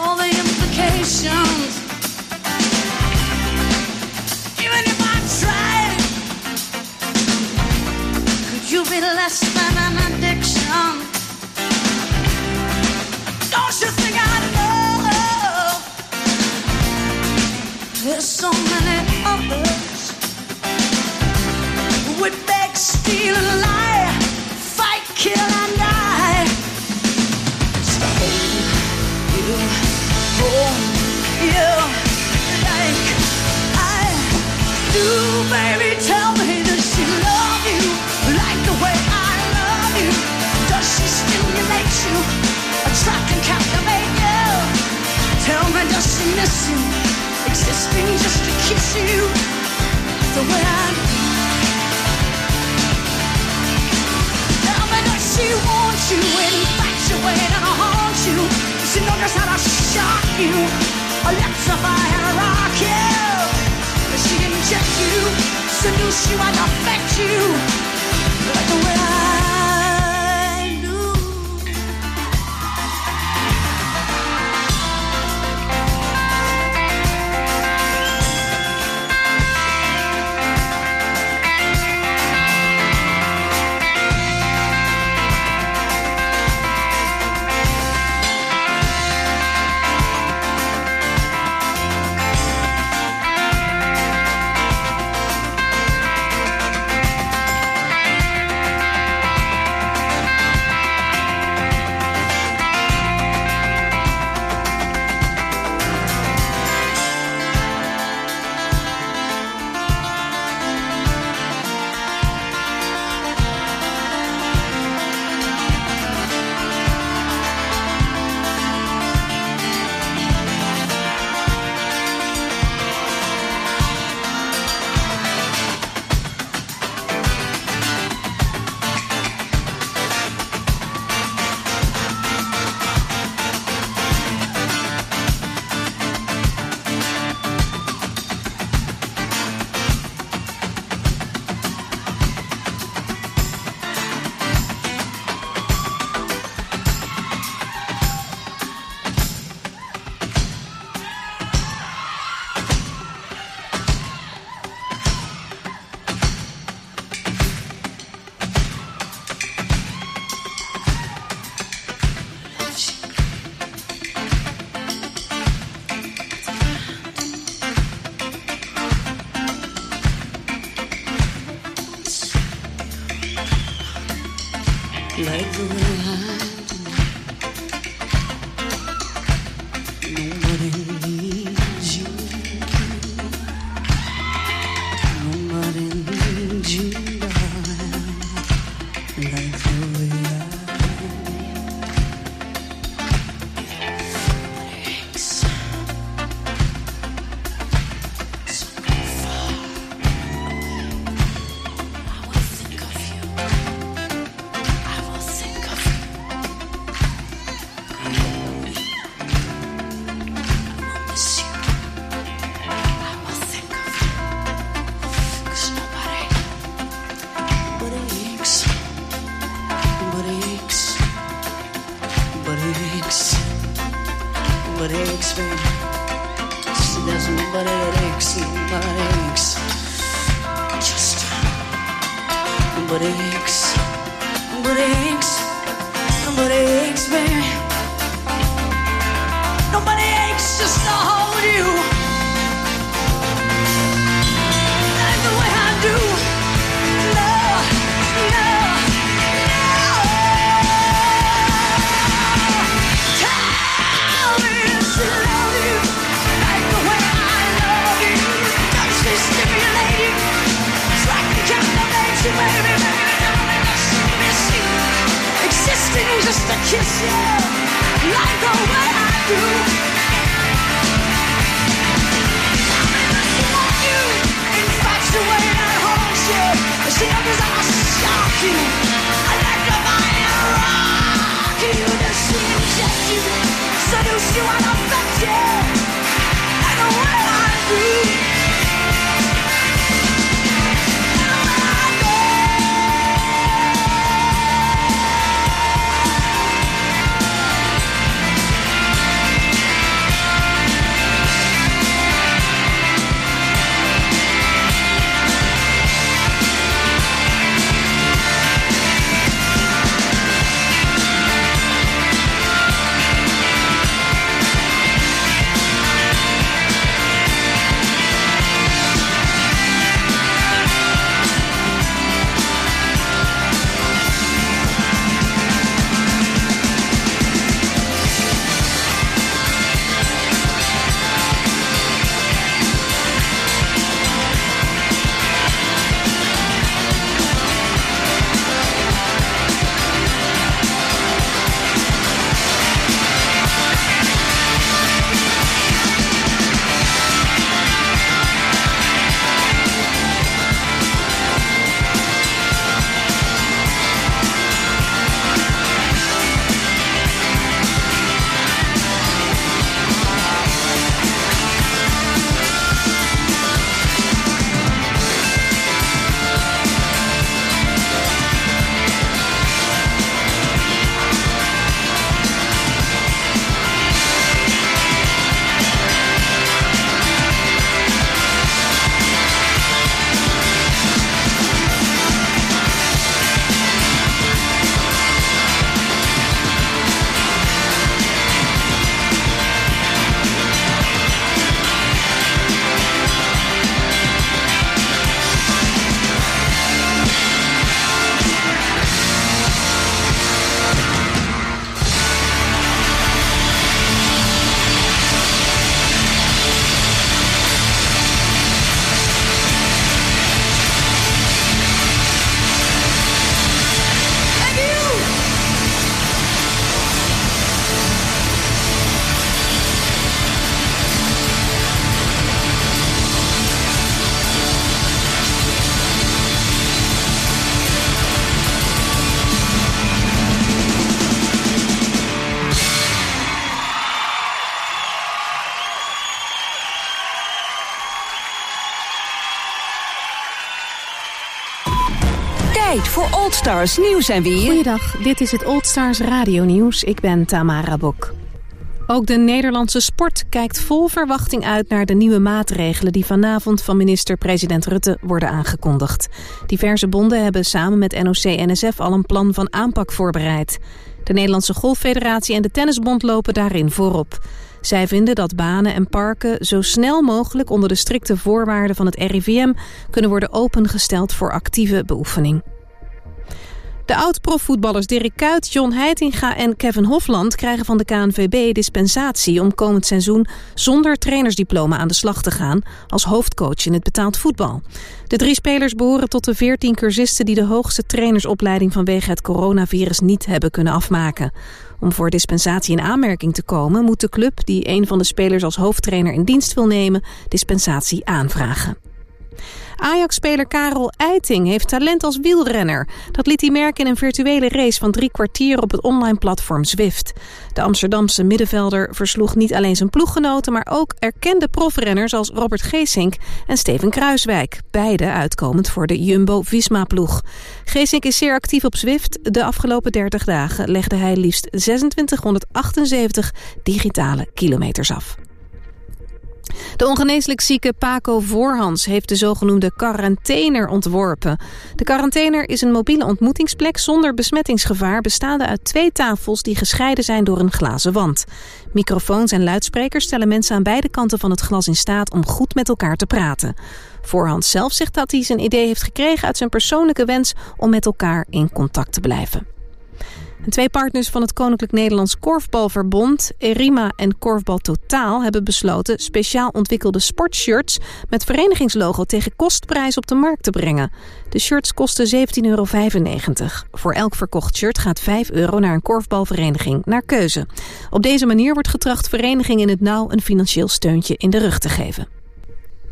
all the implications? You'll be less than an addiction. Don't you think I know? There's so many others who would beg, steal, and lie, fight, kill, and die. So hold you like I do, baby. Tell me, does she love you? She stimulates you, attract and captivate you. Tell me, does she miss you, existing just to kiss you the way I do? Tell me, does she want you, infatuate and haunt you? Does she know just how to shock you, electrify and rock you? Does she inject you, seduce you and affect you like the way I do? Nobody aches just to hold you. to kiss you like the way I do. I really want you, in fact the way that holds you, the shivers I'll shock you, I like the fire rock you, the seams that you seduce you and affect you, like the way I do. Stars Nieuws en Weer. Goeiedag, dit is het Old Stars Radio Nieuws. Ik ben Tamara Bok. Ook de Nederlandse sport kijkt vol verwachting uit naar de nieuwe maatregelen die vanavond van minister-president Rutte worden aangekondigd. Diverse bonden hebben samen met NOC-NSF al een plan van aanpak voorbereid. De Nederlandse Golffederatie en de Tennisbond lopen daarin voorop. Zij vinden dat banen en parken zo snel mogelijk onder de strikte voorwaarden van het RIVM kunnen worden opengesteld voor actieve beoefening. De oud-profvoetballers Dirk Kuyt, John Heitinga en Kevin Hofland krijgen van de KNVB dispensatie om komend seizoen zonder trainersdiploma aan de slag te gaan als hoofdcoach in het betaald voetbal. De drie spelers behoren tot de 14 cursisten die de hoogste trainersopleiding vanwege het coronavirus niet hebben kunnen afmaken. Om voor dispensatie in aanmerking te komen moet de club die een van de spelers als hoofdtrainer in dienst wil nemen dispensatie aanvragen. Ajax-speler Karel Eiting heeft talent als wielrenner. Dat liet hij merken in een virtuele race van 3 kwartier op het online platform Zwift. De Amsterdamse middenvelder versloeg niet alleen zijn ploeggenoten, maar ook erkende profrenners als Robert Gesink en Steven Kruiswijk. Beide uitkomend voor de Jumbo-Visma ploeg. Gesink is zeer actief op Zwift. De afgelopen 30 dagen legde hij liefst 2678 digitale kilometers af. De ongeneeslijk zieke Paco Voorhans heeft de zogenoemde quarantainer ontworpen. De quarantainer is een mobiele ontmoetingsplek zonder besmettingsgevaar, bestaande uit 2 tafels die gescheiden zijn door een glazen wand. Microfoons en luidsprekers stellen mensen aan beide kanten van het glas in staat om goed met elkaar te praten. Voorhans zelf zegt dat hij zijn idee heeft gekregen uit zijn persoonlijke wens om met elkaar in contact te blijven. En twee partners van het Koninklijk Nederlands Korfbalverbond, ERIMA en Korfbal Totaal, hebben besloten speciaal ontwikkelde sportshirts met verenigingslogo tegen kostprijs op de markt te brengen. De shirts kosten €17,95. Voor elk verkocht shirt gaat €5 naar een korfbalvereniging, naar keuze. Op deze manier wordt getracht verenigingen in het nauw een financieel steuntje in de rug te geven.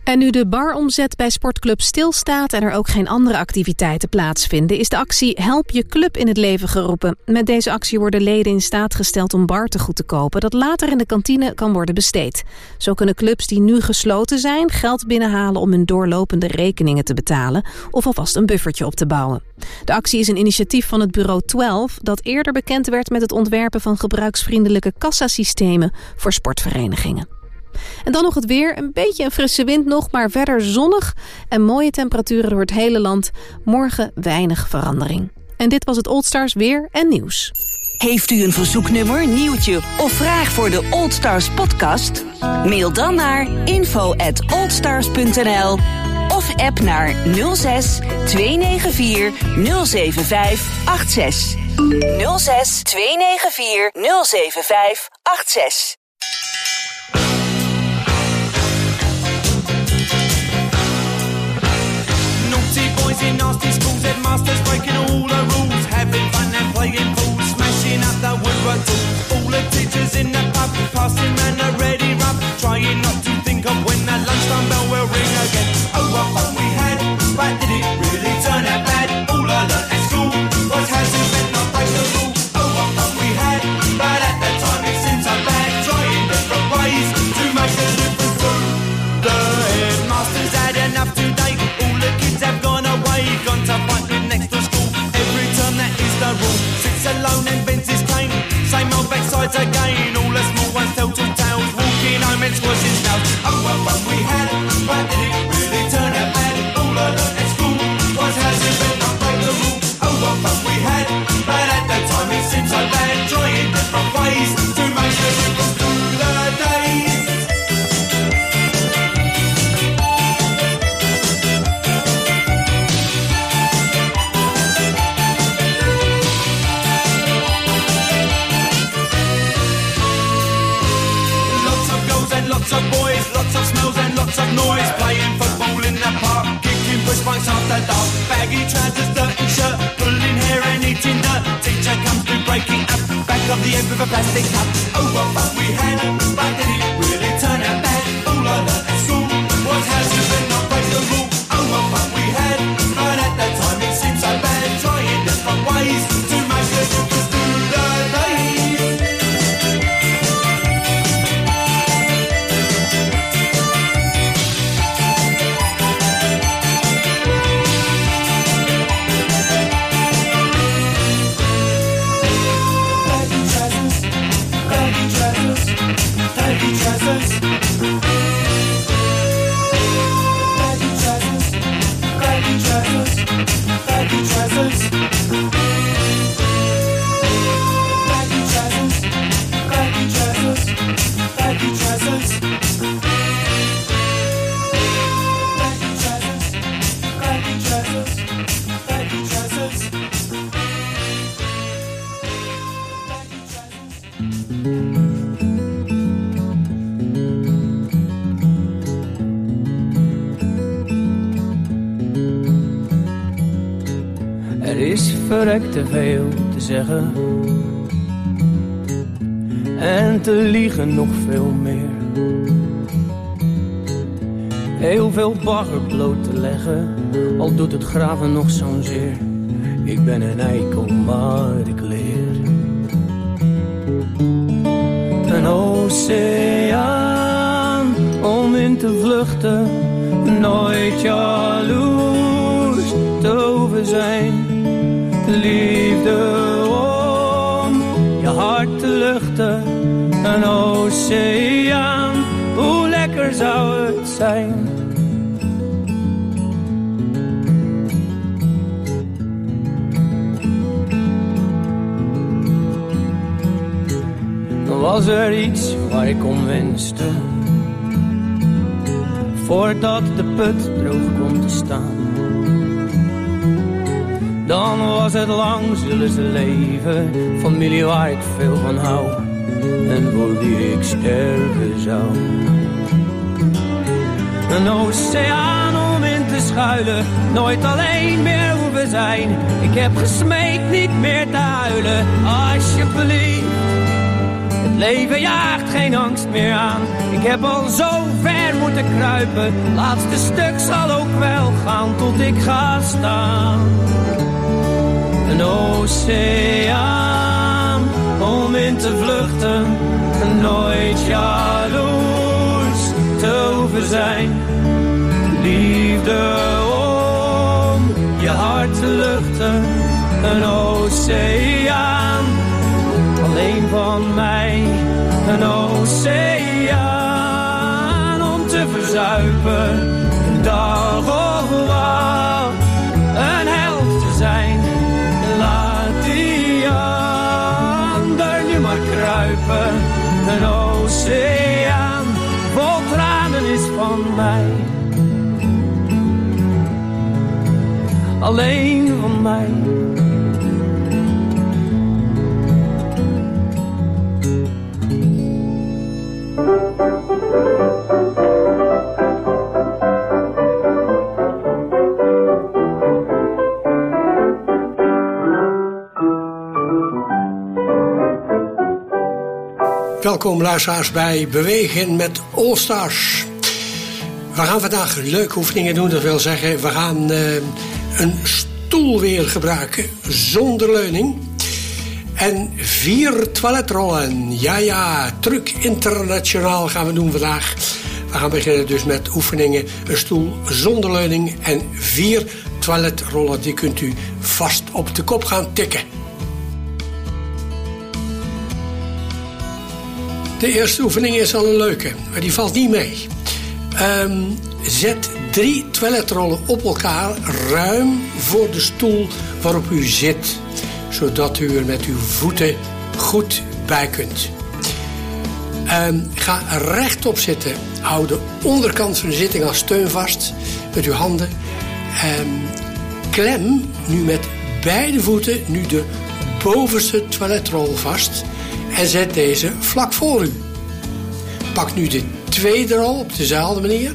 En nu de baromzet bij sportclubs stilstaat en er ook geen andere activiteiten plaatsvinden, is de actie Help je club in het leven geroepen. Met deze actie worden leden in staat gesteld om bartegoed te kopen dat later in de kantine kan worden besteed. Zo kunnen clubs die nu gesloten zijn geld binnenhalen om hun doorlopende rekeningen te betalen of alvast een buffertje op te bouwen. De actie is een initiatief van het bureau 12 dat eerder bekend werd met het ontwerpen van gebruiksvriendelijke kassasystemen voor sportverenigingen. En dan nog het weer. Een beetje een frisse wind nog, maar verder zonnig en mooie temperaturen door het hele land. Morgen weinig verandering. En dit was het Old Stars weer en nieuws. Heeft u een verzoeknummer, nieuwtje of vraag voor de Old Stars podcast? Mail dan naar info@oldstars.nl of app naar 06 294 075 86. 06 294 075 86. In nasty schools, headmasters breaking all the rules, having fun and playing fools, smashing up the woodwork tools. All the teachers in the pub, passing round a ready rub, trying not to think of when the lunchtime bell will ring again. Oh, what fun we had, but did it really turn out bad? All I learned at school was how to bend, not break the rules. Oh, what fun we had, but at that time it seemed so bad, trying different ways to make the difference too. The headmasters had enough today. All the kids have gone. Gone to fight with next to school. Every term that is the rule. Sits alone and bends his cane. Same old backsides again. All the small ones tell two tales. Walking home and squashing nails. Oh, what fun we had, but did it really turn out bad? All I learned at school was how to bend, not break the rules. Oh, what fun we had, but at that time it seemed so bad. Trying different ways to make sure we can do the days. Lots of boys, lots of smells and lots of noise. Playing football in the park, kicking push bikes after dark. Baggy trousers, dirty shirt, pulling hair and eating dirt. Teacher comes through breaking up, back of the end with a plastic cup. Oh, what fun we had, but did it really turn out bad? All I learned at school was how to bend, not break the rules. Oh, what fun we had, but at that time it seemed so bad. Trying different ways to make the difference through the day. Te veel te zeggen en te liegen nog veel meer. Heel veel bagger bloot te leggen, al doet het graven nog zo'n zeer. Ik ben een eikel, maar ik leer. Een oceaan om in te vluchten, nooit jaloers te hoeven zijn. Liefde om je hart te luchten, een oceaan, hoe lekker zou het zijn? Was er iets waar ik om wenste, voordat de put droog komt te staan? Dan was het lang zullen ze leven, familie waar ik veel van hou en voor die ik sterven zou. Een oceaan om in te schuilen, nooit alleen meer hoeven zijn. Ik heb gesmeekt niet meer te huilen, alsjeblieft. Het leven jaagt geen angst meer aan, ik heb al zo ver moeten kruipen. Laatste stuk zal ook wel gaan tot ik ga staan. Een oceaan om in te vluchten, nooit jaloers te hoeven zijn. Liefde om je hart te luchten, een oceaan alleen van mij. Een oceaan om te verzuipen, een dag of wat, een held te zijn. Een oceaan vol tranen is van mij. Alleen van mij. Welkom luisteraars bij Bewegen met All Stars. We gaan vandaag leuke oefeningen doen, dat wil zeggen we gaan een stoel weer gebruiken zonder leuning. En 4 toiletrollen, ja, truc internationaal gaan we doen vandaag. We gaan beginnen dus met oefeningen, een stoel zonder leuning en 4 toiletrollen. Die kunt u vast op de kop gaan tikken. De eerste oefening is al een leuke, maar die valt niet mee. Zet 3 toiletrollen op elkaar ruim voor de stoel waarop u zit, zodat u er met uw voeten goed bij kunt. Ga rechtop zitten. Hou de onderkant van de zitting als steun vast met uw handen. Klem nu met beide voeten nu de bovenste toiletrol vast. En zet deze vlak voor u. Pak nu de tweede rol op dezelfde manier.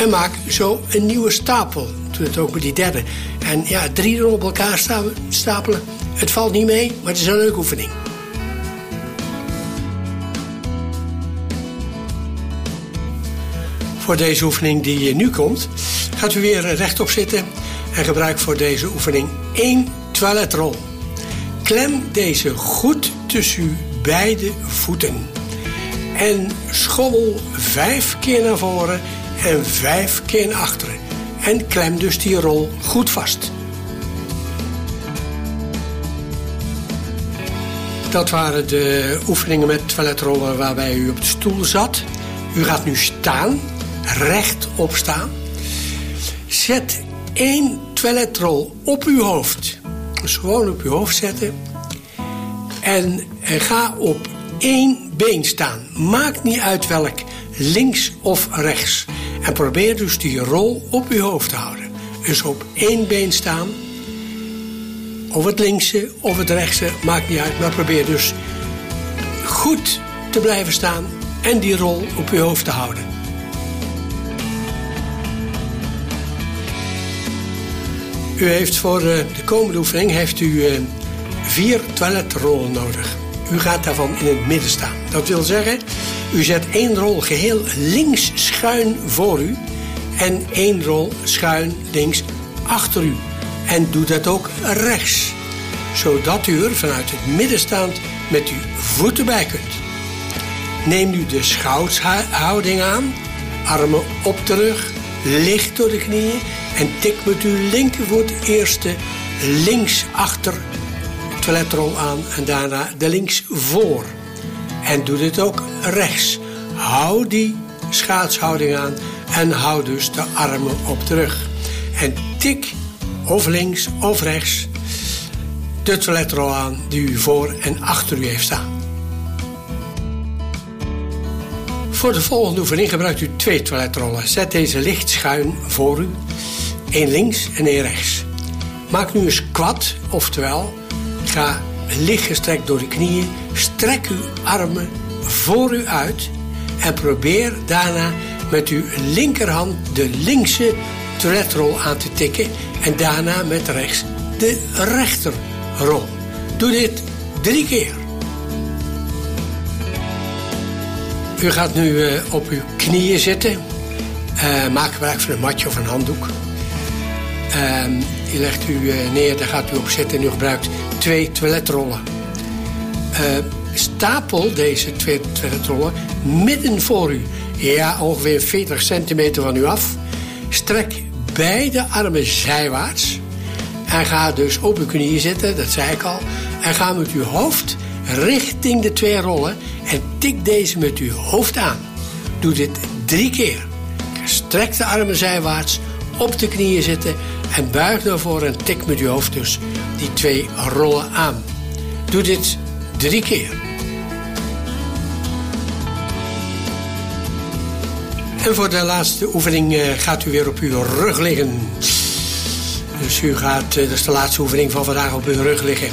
En maak zo een nieuwe stapel. Doe het ook met die derde. En ja, 3 rollen op elkaar stapelen. Het valt niet mee, maar het is een leuke oefening. Voor deze oefening die nu komt, gaat u weer rechtop zitten. En gebruik voor deze oefening 1 toiletrol. Klem deze goed tussen uw beide voeten. En schommel 5 keer naar voren en 5 keer naar achteren. En klem dus die rol goed vast. Dat waren de oefeningen met toiletrollen waarbij u op de stoel zat. U gaat nu staan, rechtop staan. Zet 1 toiletrol op uw hoofd. Dus gewoon op uw hoofd zetten. En ga op 1 been staan. Maakt niet uit welk, links of rechts. En probeer dus die rol op uw hoofd te houden. Dus op 1 been staan. Of het linkse of het rechtse, maakt niet uit. Maar probeer dus goed te blijven staan en die rol op uw hoofd te houden. U heeft voor de komende oefening heeft u 4 toiletrollen nodig. U gaat daarvan in het midden staan. Dat wil zeggen, u zet 1 rol geheel links schuin voor u en 1 rol schuin links achter u. En doe dat ook rechts, zodat u er vanuit het midden staand met uw voeten bij kunt. Neem nu de schoudershouding aan, armen op de rug, licht door de knieën en tik met uw linkervoet eerst de links achter toiletrol aan en daarna de links voor. En doe dit ook rechts. Hou die schaatshouding aan en hou dus de armen op de rug. En tik of links of rechts de toiletrol aan die u voor en achter u heeft staan. Voor de volgende oefening gebruikt u 2 toiletrollen. Zet deze licht schuin voor u. 1 links en 1 rechts. Maak nu een squat, oftewel ga licht gestrekt door de knieën. Strek uw armen voor u uit en probeer daarna met uw linkerhand de linkse toiletrol aan te tikken en daarna met rechts de rechterrol. Doe dit 3 keer. U gaat nu op uw knieën zitten. Maak gebruik van een matje of een handdoek. Die legt u neer, daar gaat u op zitten en u gebruikt 2 toiletrollen. Stapel deze 2 toiletrollen midden voor u. Ja, ongeveer 40 centimeter van u af. Strek beide armen zijwaarts. En ga dus op uw knieën zitten, dat zei ik al. En ga met uw hoofd richting de 2 rollen. En tik deze met uw hoofd aan. Doe dit 3 keer. Strek de armen zijwaarts, op de knieën zitten. En buig naar voren en tik met uw hoofd dus die 2 rollen aan. Doe dit 3 keer. En voor de laatste oefening gaat u weer op uw rug liggen. Dus u gaat, dat is de laatste oefening van vandaag, op uw rug liggen.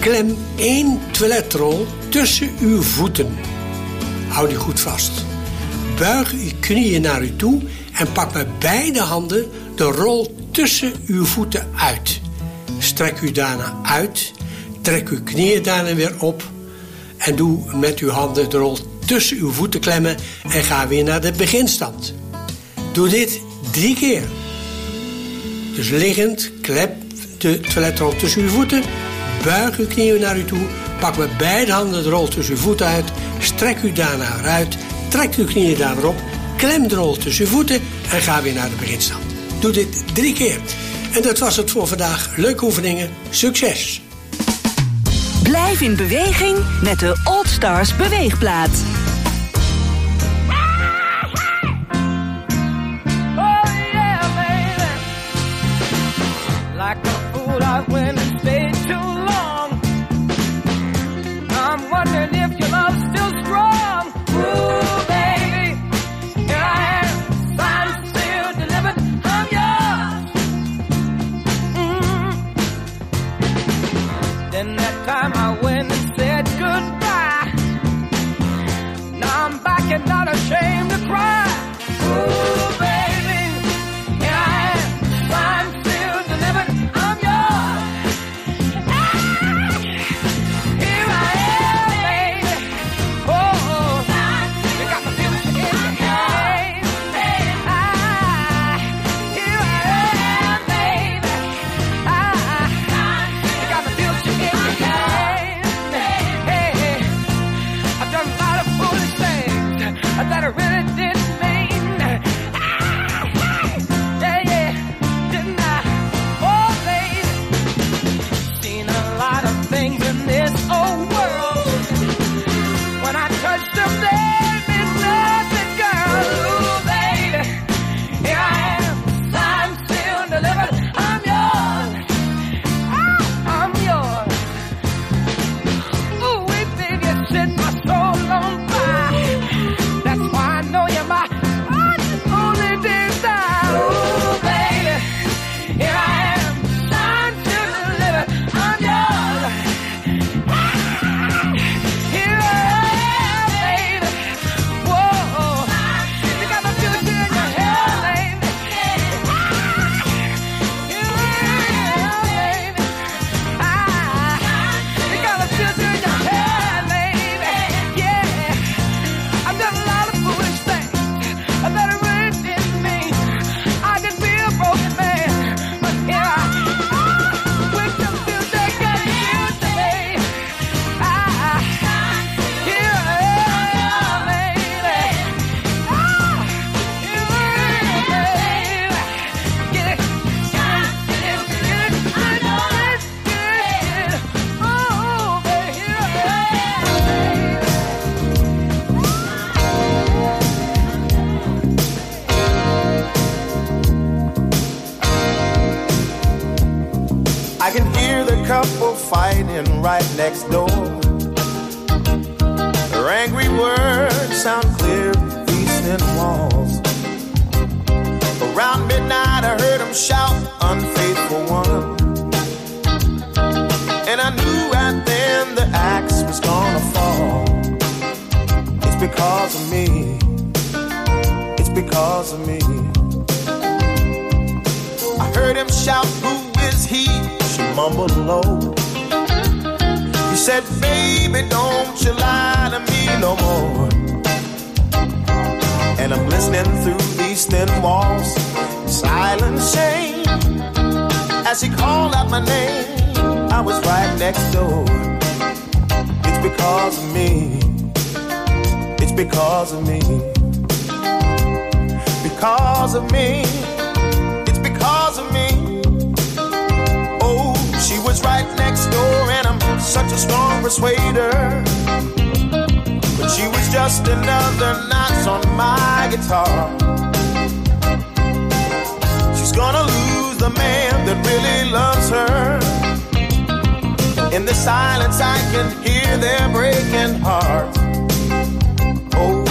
Klem 1 toiletrol tussen uw voeten. Hou die goed vast. Buig uw knieën naar u toe en pak met beide handen de rol tussen uw voeten uit. Strek u daarna uit. Trek uw knieën daarna weer op. En doe met uw handen de rol tussen uw voeten klemmen en ga weer naar de beginstand. Doe dit 3 keer. Dus liggend, klep de toiletrol tussen uw voeten. Buig uw knieën naar u toe. Pak met beide handen de rol tussen uw voeten uit. Strek u daarna uit. Trek uw knieën daarna op. Klem de rol tussen uw voeten en ga weer naar de beginstand. Doe dit 3 keer. En dat was het voor vandaag. Leuke oefeningen. Succes! Blijf in beweging met de Old Stars Beweegplaat. Right next door, her angry words sound clear through these thin walls. Around midnight I heard him shout, unfaithful one. heard him shout, who is he? She mumbled low. He said, baby, don't you lie to me no more. And I'm listening through these thin walls in silent shame. As he called out my name, I was right next door. It's because of me. It's because of me. Because of me. It's because of me. Oh, she was right next door, and I'm such a strong persuader. But she was just another notch on my guitar. She's gonna lose the man that really loves her. In the silence I can hear their breaking hearts. Oh,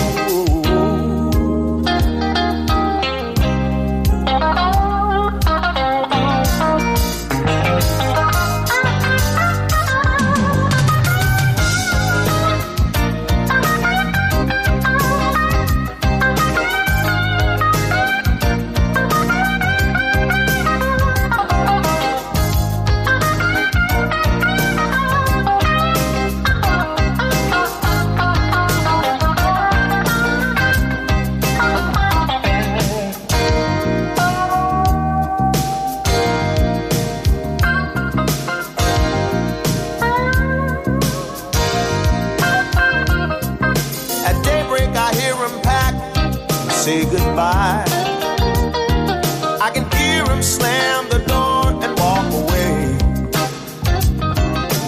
I can hear him slam the door and walk away.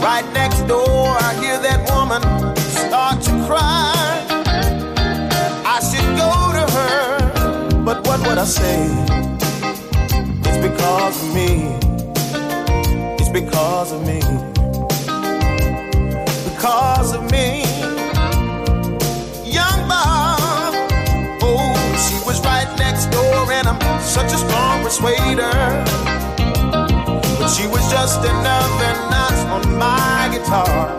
Right next door I hear that woman start to cry. I should go to her, but what would I say? It's because of me. It's because of me. Because of me. Such a strong persuader, but she was just another notch on my guitar.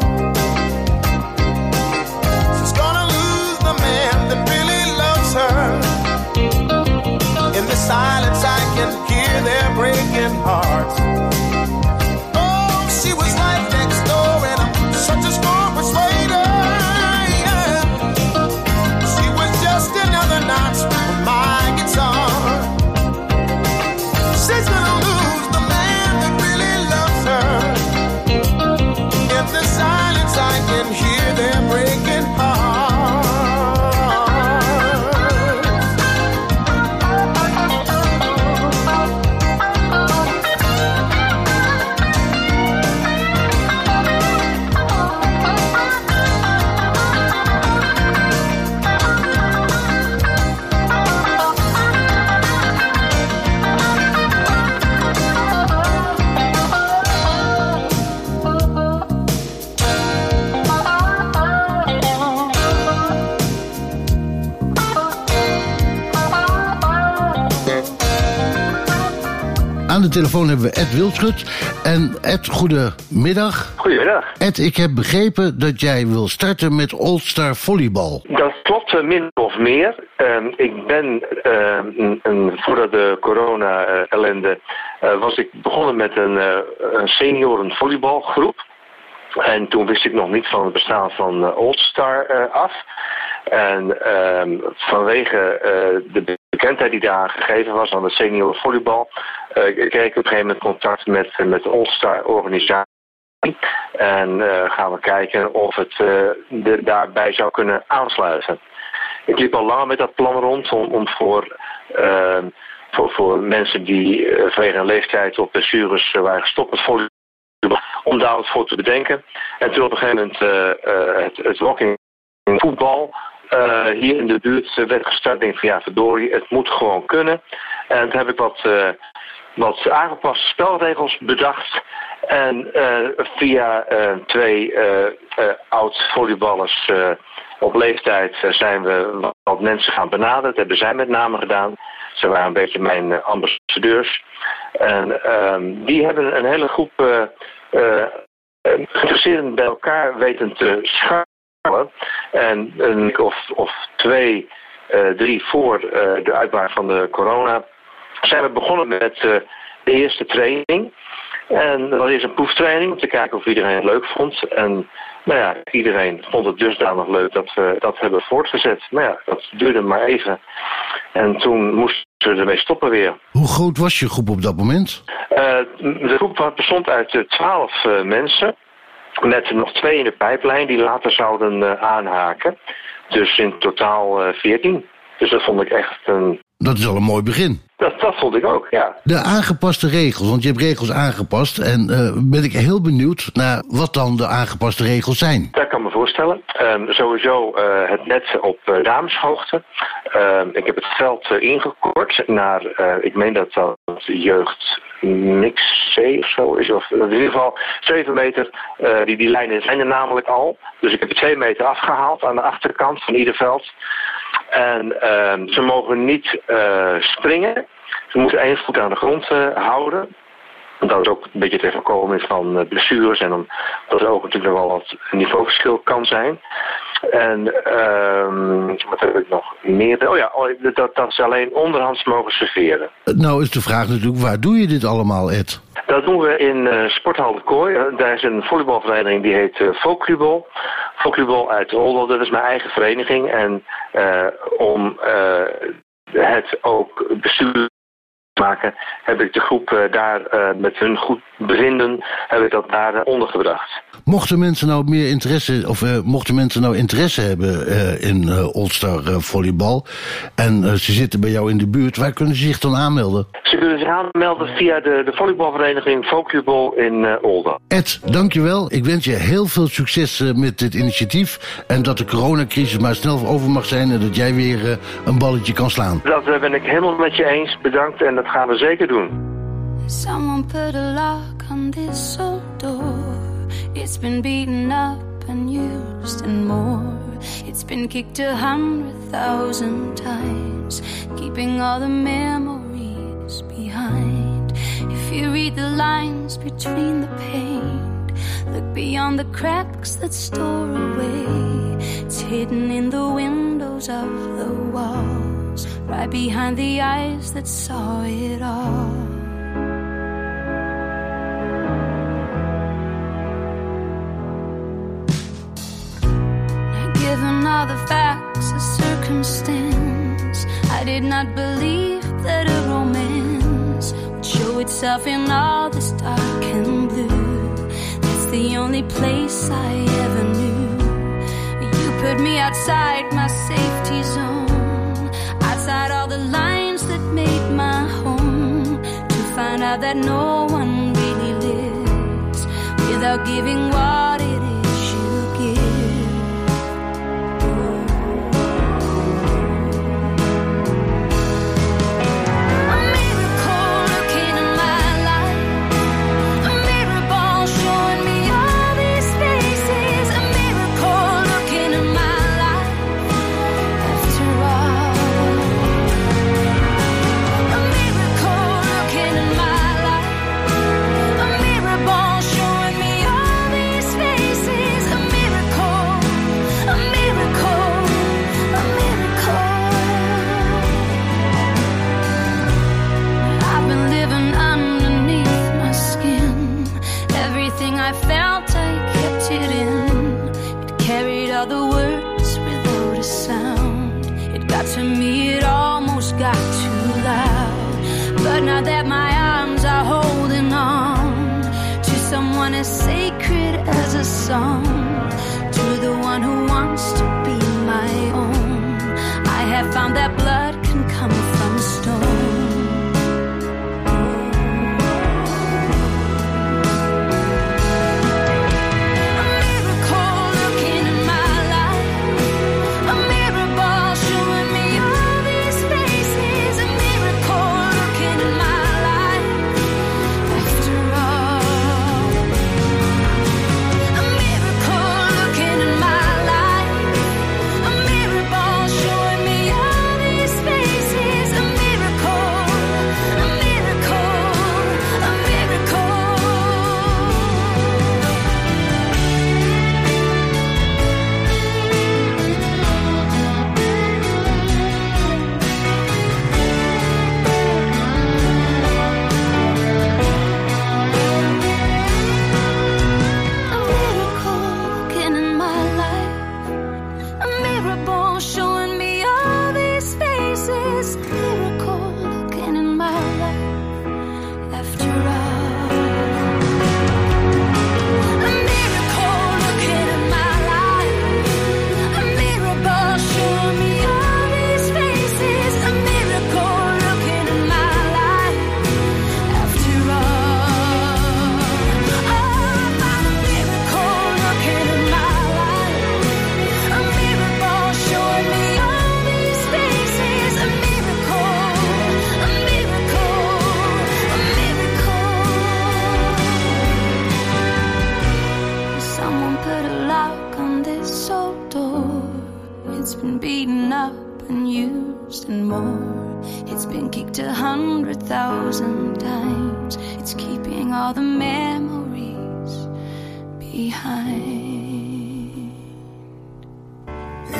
She's gonna lose the man that really loves her. In the silence I can hear their breaking hearts. Oh, she was right next door, and I'm such a strong persuader, yeah. She was just another notch on my guitar. She's gonna lose the man that really loves her. In the silence I can hear their breaking Aan de telefoon hebben we Ed Wildschut. En Ed, goedemiddag. Goedemiddag. Ed, ik heb begrepen dat jij wil starten met Old Star volleybal. Dat klopt, min of meer. Ik ben, voordat de corona-ellende, was ik begonnen met een senioren volleybalgroep. En toen wist ik nog niet van het bestaan van Old Star af. En vanwege de bekendheid die daar gegeven was aan de senior volleybal, kreeg ik op een gegeven moment contact met de Old Star organisatie. En gaan we kijken of het daarbij zou kunnen aansluiten. Ik liep al lang met dat plan rond om voor mensen die vanwege een leeftijd op blessures waren gestopt met volleybal, om daar wat voor te bedenken. En toen op een gegeven moment het walking voetbal hier in de buurt werd gestart. Ik denk van ja, verdorie, het moet gewoon kunnen. En toen heb ik wat aangepaste spelregels bedacht. En via twee oud-volleyballers op leeftijd zijn we wat mensen gaan benaderen. Dat hebben zij met name gedaan. Ze waren een beetje mijn ambassadeurs. En die hebben een hele groep geïnteresseerden bij elkaar weten te scharen. En een week of twee, drie voor de uitbraak van de corona zijn we begonnen met de eerste training. En dat is een proeftraining om te kijken of iedereen het leuk vond. En nou ja, iedereen vond het dusdanig leuk dat we dat hebben voortgezet. Maar ja, dat duurde maar even. En toen moesten we ermee stoppen weer. Hoe groot was je groep op dat moment? De groep bestond uit 12 mensen. Met nog 2 in de pijplijn die later zouden aanhaken. Dus in totaal 14. Dus dat vond ik echt een... Dat is al een mooi begin. Dat vond ik ook, ja. De aangepaste regels, want je hebt regels aangepast. En ben ik heel benieuwd naar wat dan de aangepaste regels zijn. Dat kan me voorstellen. Sowieso het net op dameshoogte. Ik heb het veld ingekort naar, ik meen dat dat jeugd niks C of zo is. Of in ieder geval 7 meter, die lijnen zijn er namelijk al. Dus ik heb 2 meter afgehaald aan de achterkant van ieder veld. En ze mogen niet springen. Ze moeten één voet aan de grond houden. Dat is ook een beetje te voorkomen van blessures. En omdat er ook natuurlijk nog wel wat niveauverschil kan zijn. En wat heb ik nog meer? Oh ja, dat ze alleen onderhands mogen serveren. Nou is de vraag natuurlijk, waar doe je dit allemaal, Ed? Dat doen we in Sporthal de Kooi. Daar is een volleybalvereniging die heet Vocuball. Vocuball uit Olden, dat is mijn eigen vereniging. En om het ook bestuur maken, heb ik de groep daar met hun goed bevinden, heb ik dat daar ondergebracht. Mochten mensen nou interesse hebben in Old Star volleybal en ze zitten bij jou in de buurt, waar kunnen ze zich dan aanmelden? Ze kunnen zich aanmelden via de volleybalvereniging Vocuball in Olden. Ed, dankjewel. Ik wens je heel veel succes met dit initiatief en dat de coronacrisis maar snel over mag zijn en dat jij weer een balletje kan slaan. Dat ben ik helemaal met je eens. Bedankt en dat gaan we zeker doen. Someone put a lock on this old door. It's been beaten up and used and more. It's been kicked 100,000 times, keeping all the memories behind. If you read the lines between the paint, look beyond the cracks that store away. It's hidden in the windows of the walls, right behind the eyes that saw it all. Given all the facts of circumstance, I did not believe that a romance would show itself in all this dark and blue. That's the only place I ever knew. You put me outside my safety zone, outside all the lines that made my home, to find out that no one really lives without giving what it is. thousand times. It's keeping all the memories behind.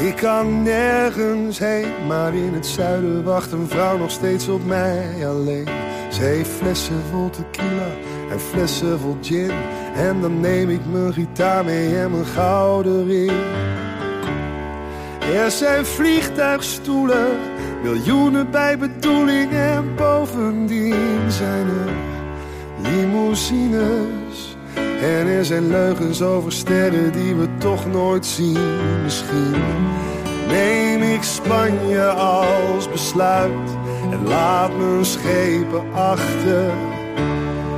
Ik kan nergens heen, maar in het zuiden wacht een vrouw nog steeds op mij alleen. Ze heeft flessen vol tequila en flessen vol gin. En dan neem ik mijn gitaar mee en mijn gouden ring. Er zijn vliegtuigstoelen, miljoenen bij bedoeling. En bovendien zijn er limousines. En er zijn leugens over sterren die we toch nooit zien. Misschien neem ik Spanje als besluit en laat mijn schepen achter.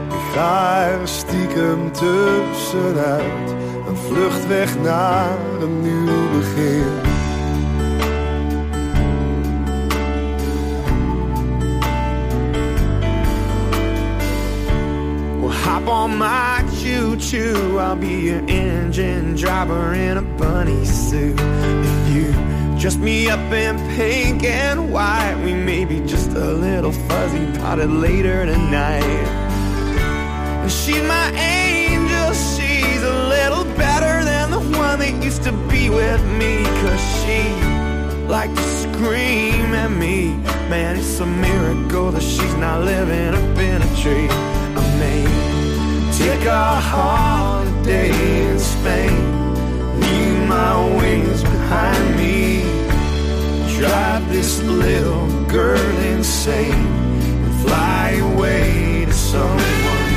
Ik ga er stiekem tussenuit, een vlucht weg naar een nieuw begin. Hop on my choo-choo, I'll be your engine driver in a bunny suit. If you dress me up in pink and white, we may be just a little fuzzy about it later tonight. And she's my angel, she's a little better than the one that used to be with me. Cause she liked to scream at me. Man, it's a miracle that she's not living up in a tree. I may take a holiday in Spain, leave my wings behind me, drive this little girl insane, and fly away to someone.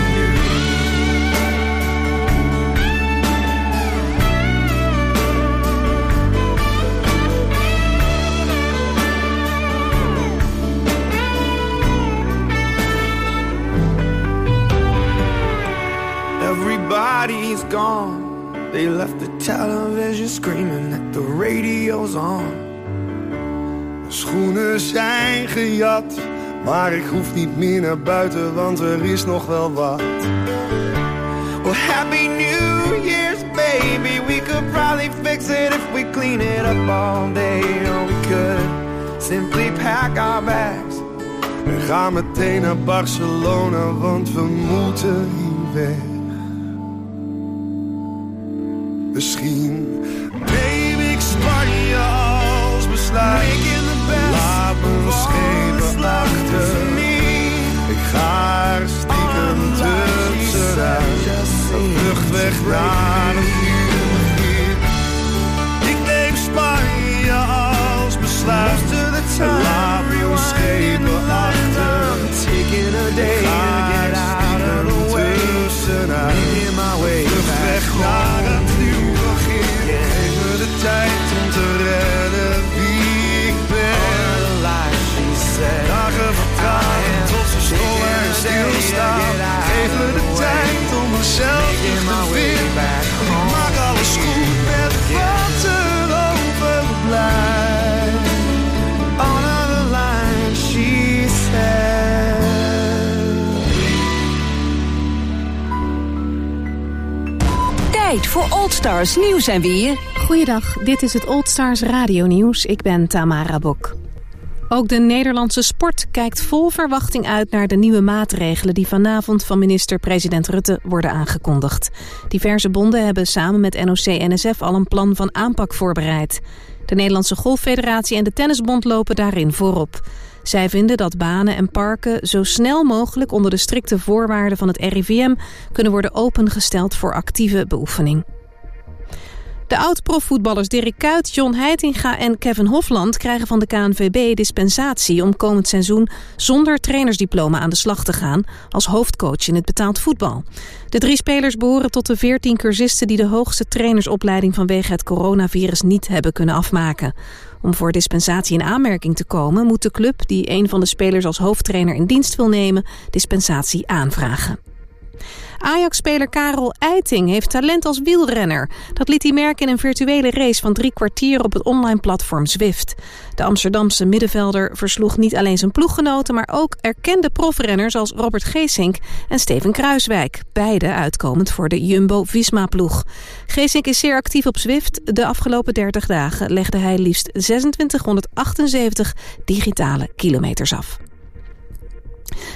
Everybody's gone. They left the television screaming that the radio's on. Mijn schoenen zijn gejat, maar ik hoef niet meer naar buiten, want er is nog wel wat. Well, happy New Year's, baby. We could probably fix it if we clean it up all day. Or we could simply pack our bags. We gaan meteen naar Barcelona, want we moeten hier weg. Misschien neem ik Spanje als besluit, laat me schepen achter. Ik ga er stiekem tussenuit, een vlucht weg naar een nieuw begin. Ik neem Spanje als besluit, laat me schepen achter. Ik ga er stiekem tussenuit, een vlucht weg naar een nieuw begin. Tijd om te redden wie ik ben. Dagen vertragen tot ze stil en stilstaan. Geef me de tijd om mezelf terug te vinden. Ik maak alles goed met wat er overblijft. On the line, she said. Tijd voor Old Stars nieuws en weer. Goeiedag, dit is het Old Stars Radio Nieuws. Ik ben Tamara Bok. Ook de Nederlandse sport kijkt vol verwachting uit naar de nieuwe maatregelen die vanavond van minister-president Rutte worden aangekondigd. Diverse bonden hebben samen met NOC-NSF al een plan van aanpak voorbereid. De Nederlandse Golffederatie en de Tennisbond lopen daarin voorop. Zij vinden dat banen en parken zo snel mogelijk onder de strikte voorwaarden van het RIVM kunnen worden opengesteld voor actieve beoefening. De oud-profvoetballers Dirk Kuyt, John Heitinga en Kevin Hofland krijgen van de KNVB dispensatie om komend seizoen zonder trainersdiploma aan de slag te gaan als hoofdcoach in het betaald voetbal. De drie spelers behoren tot de 14 cursisten die de hoogste trainersopleiding vanwege het coronavirus niet hebben kunnen afmaken. Om voor dispensatie in aanmerking te komen moet de club die een van de spelers als hoofdtrainer in dienst wil nemen dispensatie aanvragen. Ajax-speler Karel Eiting heeft talent als wielrenner. Dat liet hij merken in een virtuele race van 3 kwartier op het online platform Zwift. De Amsterdamse middenvelder versloeg niet alleen zijn ploeggenoten, maar ook erkende profrenners als Robert Gesink en Steven Kruiswijk. Beide uitkomend voor de Jumbo-Visma-ploeg. Gesink is zeer actief op Zwift. De afgelopen 30 dagen legde hij liefst 2678 digitale kilometers af.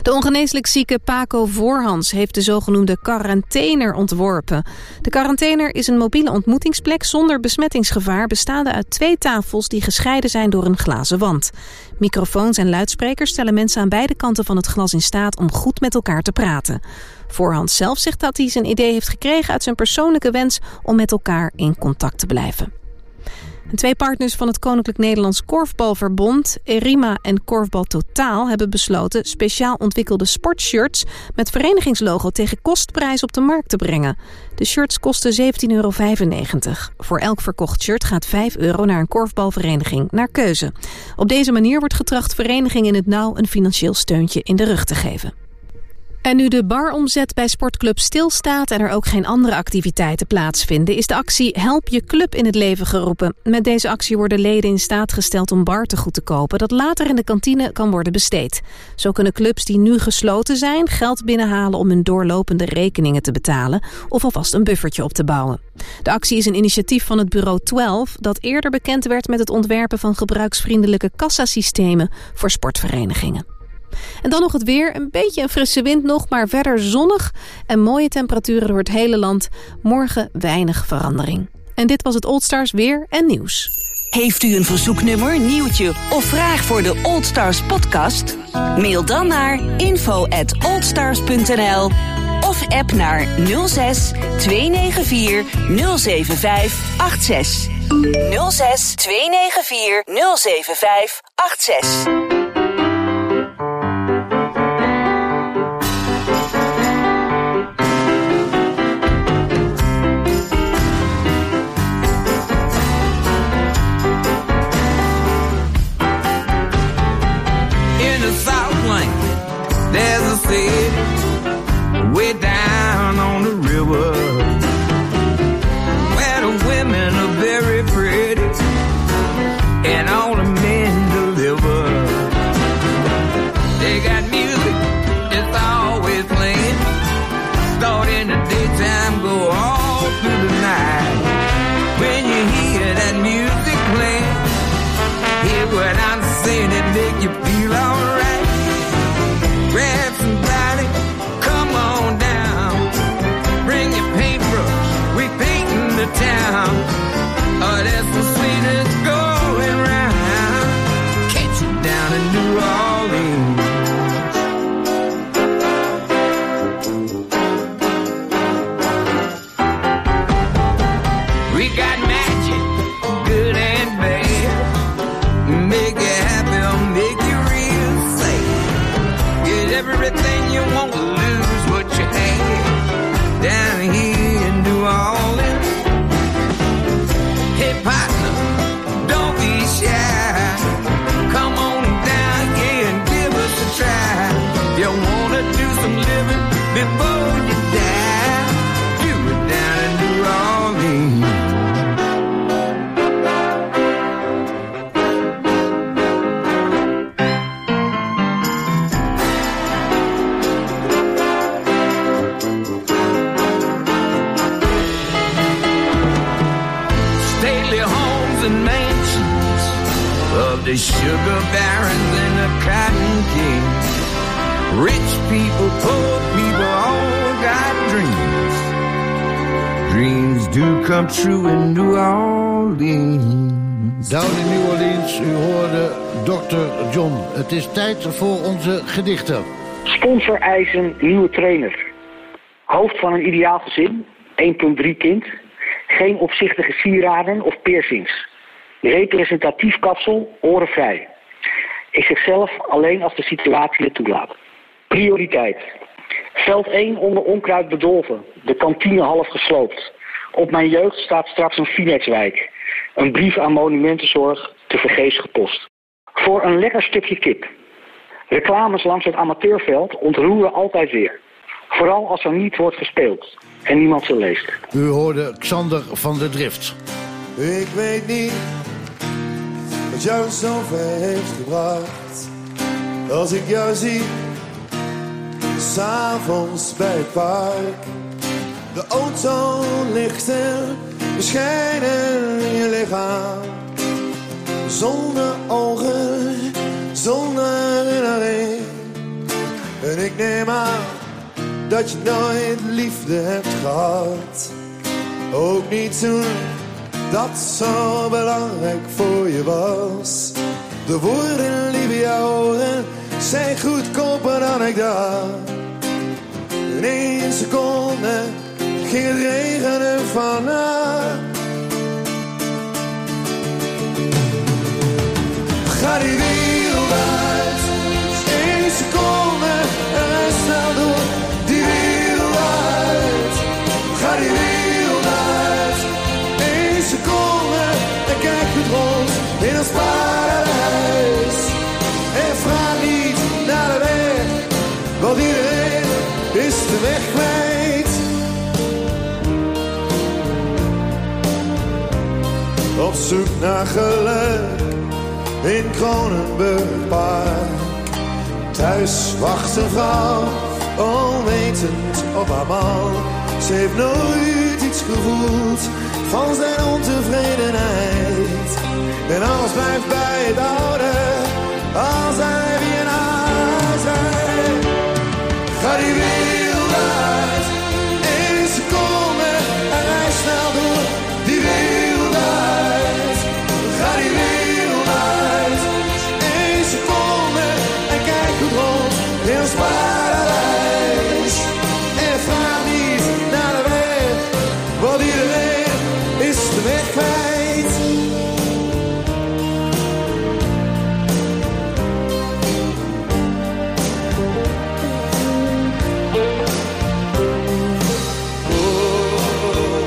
De ongeneeslijk zieke Paco Voorhans heeft de zogenoemde quarantainer ontworpen. De quarantainer is een mobiele ontmoetingsplek zonder besmettingsgevaar, bestaande uit 2 tafels die gescheiden zijn door een glazen wand. Microfoons en luidsprekers stellen mensen aan beide kanten van het glas in staat om goed met elkaar te praten. Voorhans zelf zegt dat hij zijn idee heeft gekregen uit zijn persoonlijke wens om met elkaar in contact te blijven. En 2 partners van het Koninklijk Nederlands Korfbalverbond, ERIMA en Korfbal Totaal, hebben besloten speciaal ontwikkelde sportshirts met verenigingslogo tegen kostprijs op de markt te brengen. De shirts kosten €17,95. Voor elk verkocht shirt gaat €5 naar een korfbalvereniging, naar keuze. Op deze manier wordt getracht verenigingen in het nauw een financieel steuntje in de rug te geven. En nu de baromzet bij sportclubs stilstaat en er ook geen andere activiteiten plaatsvinden, is de actie Help je club in het leven geroepen. Met deze actie worden leden in staat gesteld om bartegoed te kopen dat later in de kantine kan worden besteed. Zo kunnen clubs die nu gesloten zijn geld binnenhalen om hun doorlopende rekeningen te betalen of alvast een buffertje op te bouwen. De actie is een initiatief van het bureau 12 dat eerder bekend werd met het ontwerpen van gebruiksvriendelijke kassasystemen voor sportverenigingen. En dan nog het weer. Een beetje een frisse wind nog, maar verder zonnig en mooie temperaturen door het hele land. Morgen weinig verandering. En dit was het Old Stars weer en nieuws. Heeft u een verzoeknummer, nieuwtje of vraag voor de Old Stars podcast? Mail dan naar info@oldstars.nl of app naar 06 294 075 86. 06 294 075 86. There's a city way down on the river where the women are very pretty and all the men deliver. They got music that's always playing, start in the daytime, go all through the night. When you hear that music playing, hear what I'm saying, it make you feel alright. Grab somebody, come on down. Bring your paintbrush, we painting the town. Oh, that's the sweetest going round. Catch you down in New Orleans. We got magic, good and bad. Make it happy or make it real safe. Get everything you want, lose what you had down here in New Orleans. Hey partner, don't be shy. Come on down here and give us a try. You wanna do some living before you die? Do it down in New Orleans. The sugar barons and the cotton kings, rich people, poor people, all got dreams. Dreams do come true in New Orleans. Down in New Orleans, u hoorde Dr. John. Het is tijd voor onze gedichten. Sponsor eisen nieuwe trainer. Hoofd van een ideaal gezin, 1,3 kind. Geen opzichtige sieraden of piercings. Representatief kapsel, orenvrij. Ik zeg zelf alleen als de situatie het toelaat. Prioriteit. Veld 1 onder onkruid bedolven. De kantine half gesloopt. Op mijn jeugd staat straks een Finexwijk. Een brief aan monumentenzorg tevergeefs gepost. Voor een lekker stukje kip. Reclames langs het amateurveld ontroeren altijd weer. Vooral als er niet wordt gespeeld en niemand ze leest. U hoorde Xander van der Drift. Ik weet niet wat jou zo ver heeft gebracht. Als ik jou zie, s'avonds bij het park. De autolichten beschijnen je lichaam. Zonder ogen, zonder alleen. En ik neem aan dat je nooit liefde hebt gehad. Ook niet toen dat zo belangrijk voor je was. De woorden lieve jouw oren zijn goedkoper dan ik dacht. In 1 seconde ging het regenen vanaf. Ga die wereld uit, 1 seconde en snel door. Die wereld uit, ga die wereld uit, 1 seconde en kijk goed rond in ons paradijs. En vraag niet naar de weg, want iedereen is de weg kwijt. Op zoek naar geluk in Kronenburg Park. Thuis wacht een vrouw, onwetend op haar man. Ze heeft nooit iets gevoeld van zijn ontevredenheid. En alles blijft bij het oude, als hij weer naar zijn. Ga die wereld uit, 1 seconde en hij snel door. Die wereld uit, ga die wereld uit. Paradijs. En vraag niet naar de weg, want iedereen is de weg kwijt. Oh, oh, oh,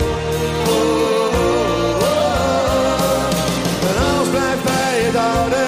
oh. En alles blijft bij het oude.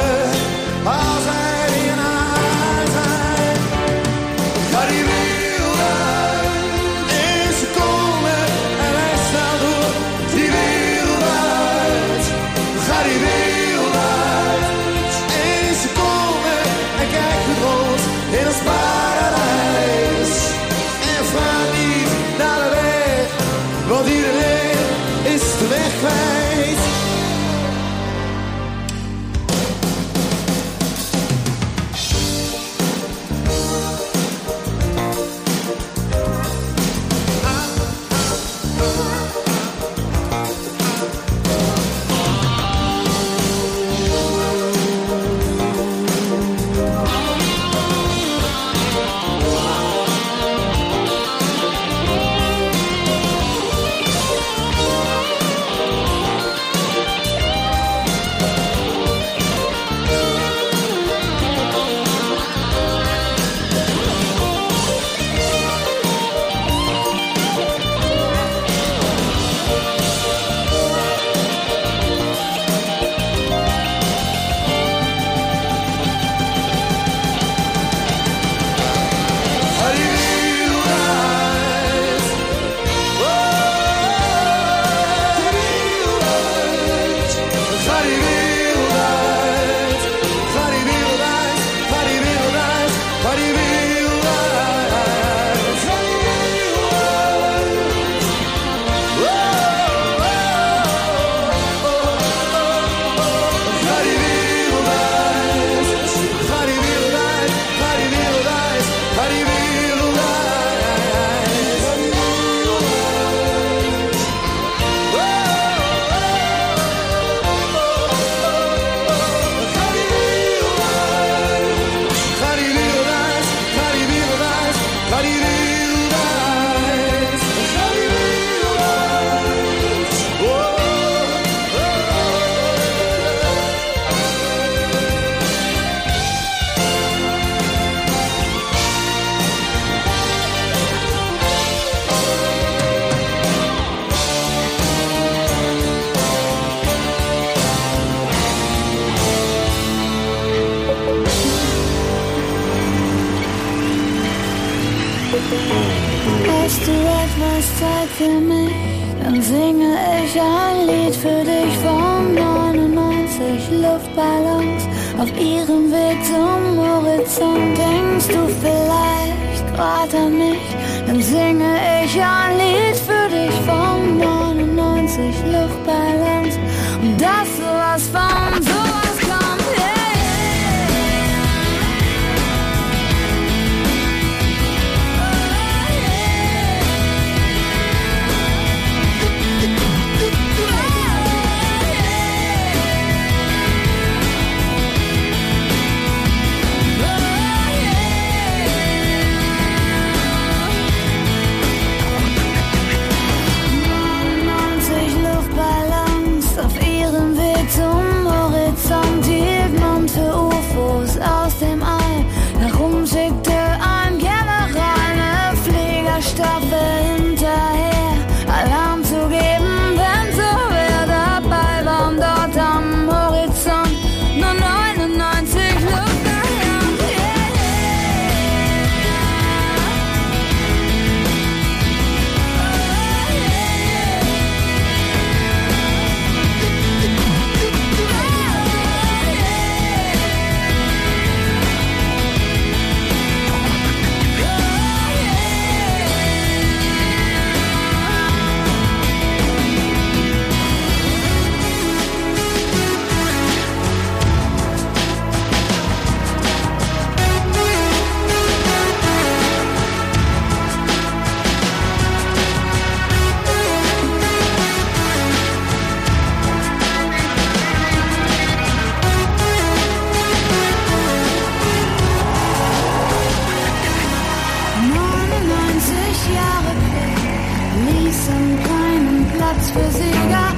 im keinen Platz für Sieger.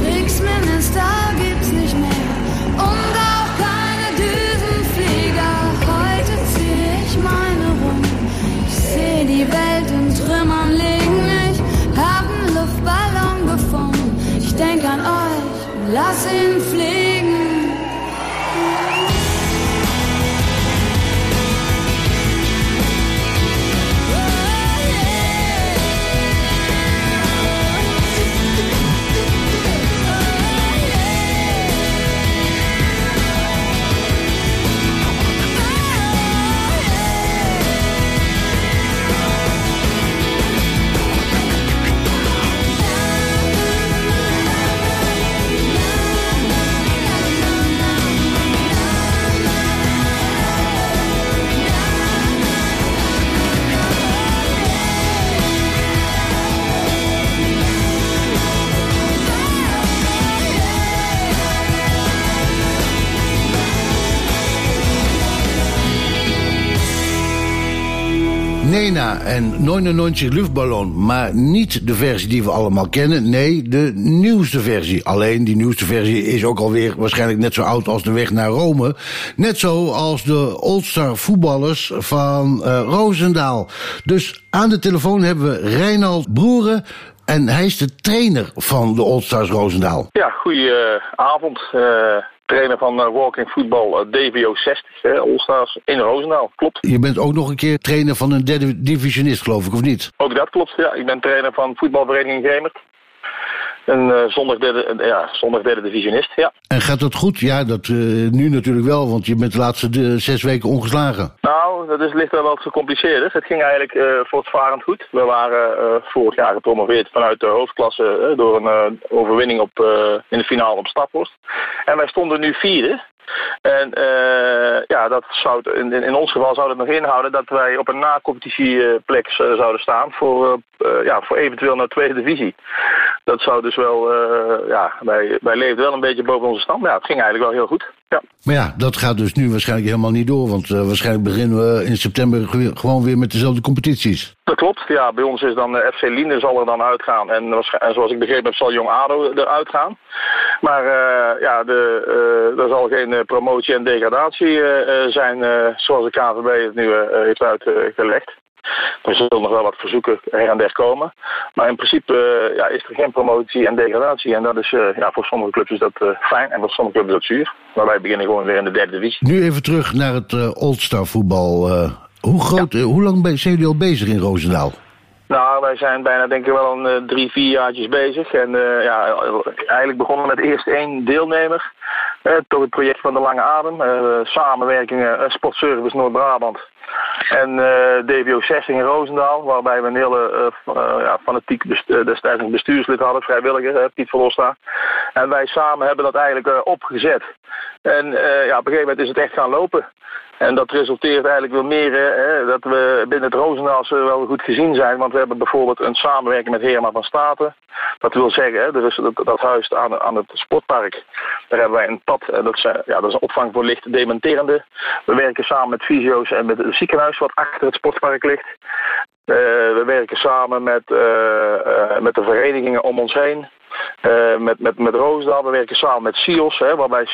Kriegsminister gibt's nicht mehr und auch keine Düsenflieger. Heute zieh ich meine rum. Ich seh die Welt in Trümmern liegen. Ich hab 'n Luftballon gefunden. Ich denk an euch und lass ihn fliegen. Nena en 99 Luftballon, maar niet de versie die we allemaal kennen. Nee, de nieuwste versie. Alleen, die nieuwste versie is ook alweer waarschijnlijk net zo oud als de weg naar Rome. Net zo als de Old Star voetballers van Roosendaal. Dus aan de telefoon hebben we Reinald Broeren. En hij is de trainer van de Old Stars Roosendaal. Ja, goedenavond. Trainer van walking voetbal DVO 60, Old Stars in Roosendaal, klopt. Je bent ook nog een keer trainer van een derde divisionist, geloof ik, of niet? Ook dat klopt, ja. Ik ben trainer van voetbalvereniging Gemert. Een zondag derde divisionist, ja. En gaat dat goed? Ja, dat nu natuurlijk wel, want je bent de laatste 6 weken ongeslagen. Nou, dat ligt wel wat gecompliceerder. Het ging eigenlijk voortvarend goed. We waren vorig jaar gepromoveerd vanuit de hoofdklasse door een overwinning op, in de finale op Staphorst. En wij stonden nu 4e. En dat zou in ons geval zou dat nog inhouden dat wij op een na-competitieplek zouden staan voor eventueel naar tweede divisie. Dat zou dus wel, wij leefden wel een beetje boven onze stand. Ja, het ging eigenlijk wel heel goed. Ja. Maar ja, dat gaat dus nu waarschijnlijk helemaal niet door, want waarschijnlijk beginnen we in september gewoon weer met dezelfde competities. Dat klopt, ja. Bij ons is dan FC Linden zal er dan uitgaan en zoals ik begrepen heb zal Jong ADO eruit gaan. Maar er zal geen promotie en degradatie zijn zoals de KNVB het nu heeft uitgelegd. Er zullen nog wel wat verzoeken her en der komen. Maar in principe is er geen promotie en degradatie. En dat is voor sommige clubs is dat fijn en voor sommige clubs is dat zuur. Maar wij beginnen gewoon weer in de derde divisie. Nu even terug naar het Old Star voetbal. Hoe lang zijn jullie al bezig in Roosendaal? Nou, wij zijn bijna denk ik wel een 3-4 jaartjes bezig. En eigenlijk begonnen met eerst 1 deelnemer. Tot het project van de Lange Adem. Samenwerkingen Sportservice Noord-Brabant. En DVO 60 in Roosendaal, waarbij we een hele fanatiek destijds bestuurslid hadden, vrijwilliger, Piet Verlosta. En wij samen hebben dat eigenlijk opgezet. En op een gegeven moment is het echt gaan lopen. En dat resulteert eigenlijk wel meer dat we binnen het Roosendaalse wel goed gezien zijn. Want we hebben bijvoorbeeld een samenwerking met Heerma van Staten. Dat wil zeggen, er is dat huis aan het sportpark. Daar hebben wij een pad. Dat is een opvang voor licht dementerende. We werken samen met fysio's en met het ziekenhuis wat achter het sportpark ligt. We werken samen met de verenigingen om ons heen. Met Roosendaal, we werken samen met SIOS, waarbij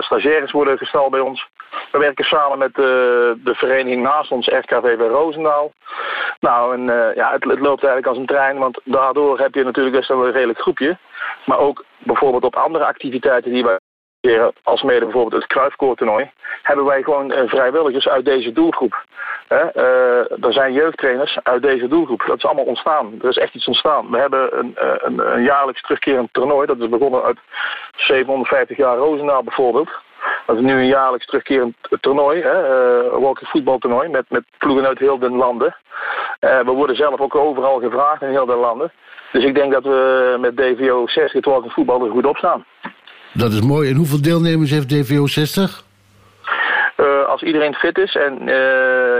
stagiaires worden gesteld bij ons. We werken samen met de vereniging naast ons, RKVV Roosendaal. Nou, en het loopt eigenlijk als een trein, want daardoor heb je natuurlijk best wel een redelijk groepje. Maar ook bijvoorbeeld op andere activiteiten die wij als mede bijvoorbeeld het Kruifkoortoernooi, hebben wij gewoon vrijwilligers uit deze doelgroep. Er zijn jeugdtrainers uit deze doelgroep. Dat is allemaal ontstaan. Er is echt iets ontstaan. We hebben een jaarlijks terugkerend toernooi. Dat is begonnen uit 750 jaar Roosendaal bijvoorbeeld. Dat is nu een jaarlijks terugkerend toernooi. Walking voetbaltoernooi met ploegen uit heel de landen. We worden zelf ook overal gevraagd in heel de landen. Dus ik denk dat we met DVO 60 walking voetbal er goed op staan. Dat is mooi. En hoeveel deelnemers heeft DVO 60? Als iedereen fit is en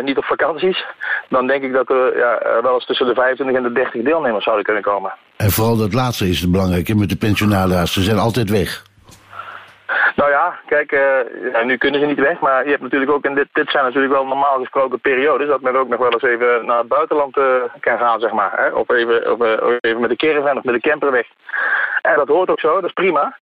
niet op vakanties, dan denk ik dat er wel eens tussen de 25 en de 30 deelnemers zouden kunnen komen. En vooral dat laatste is het belangrijke met de pensionado's. Ze zijn altijd weg. Nou ja, kijk, nu kunnen ze niet weg, maar je hebt natuurlijk ook, en dit zijn natuurlijk wel normaal gesproken periodes, dat men ook nog wel eens even naar het buitenland kan gaan, zeg maar. Hè? Of even met de caravan of met de camper weg. En dat hoort ook zo, dat is prima.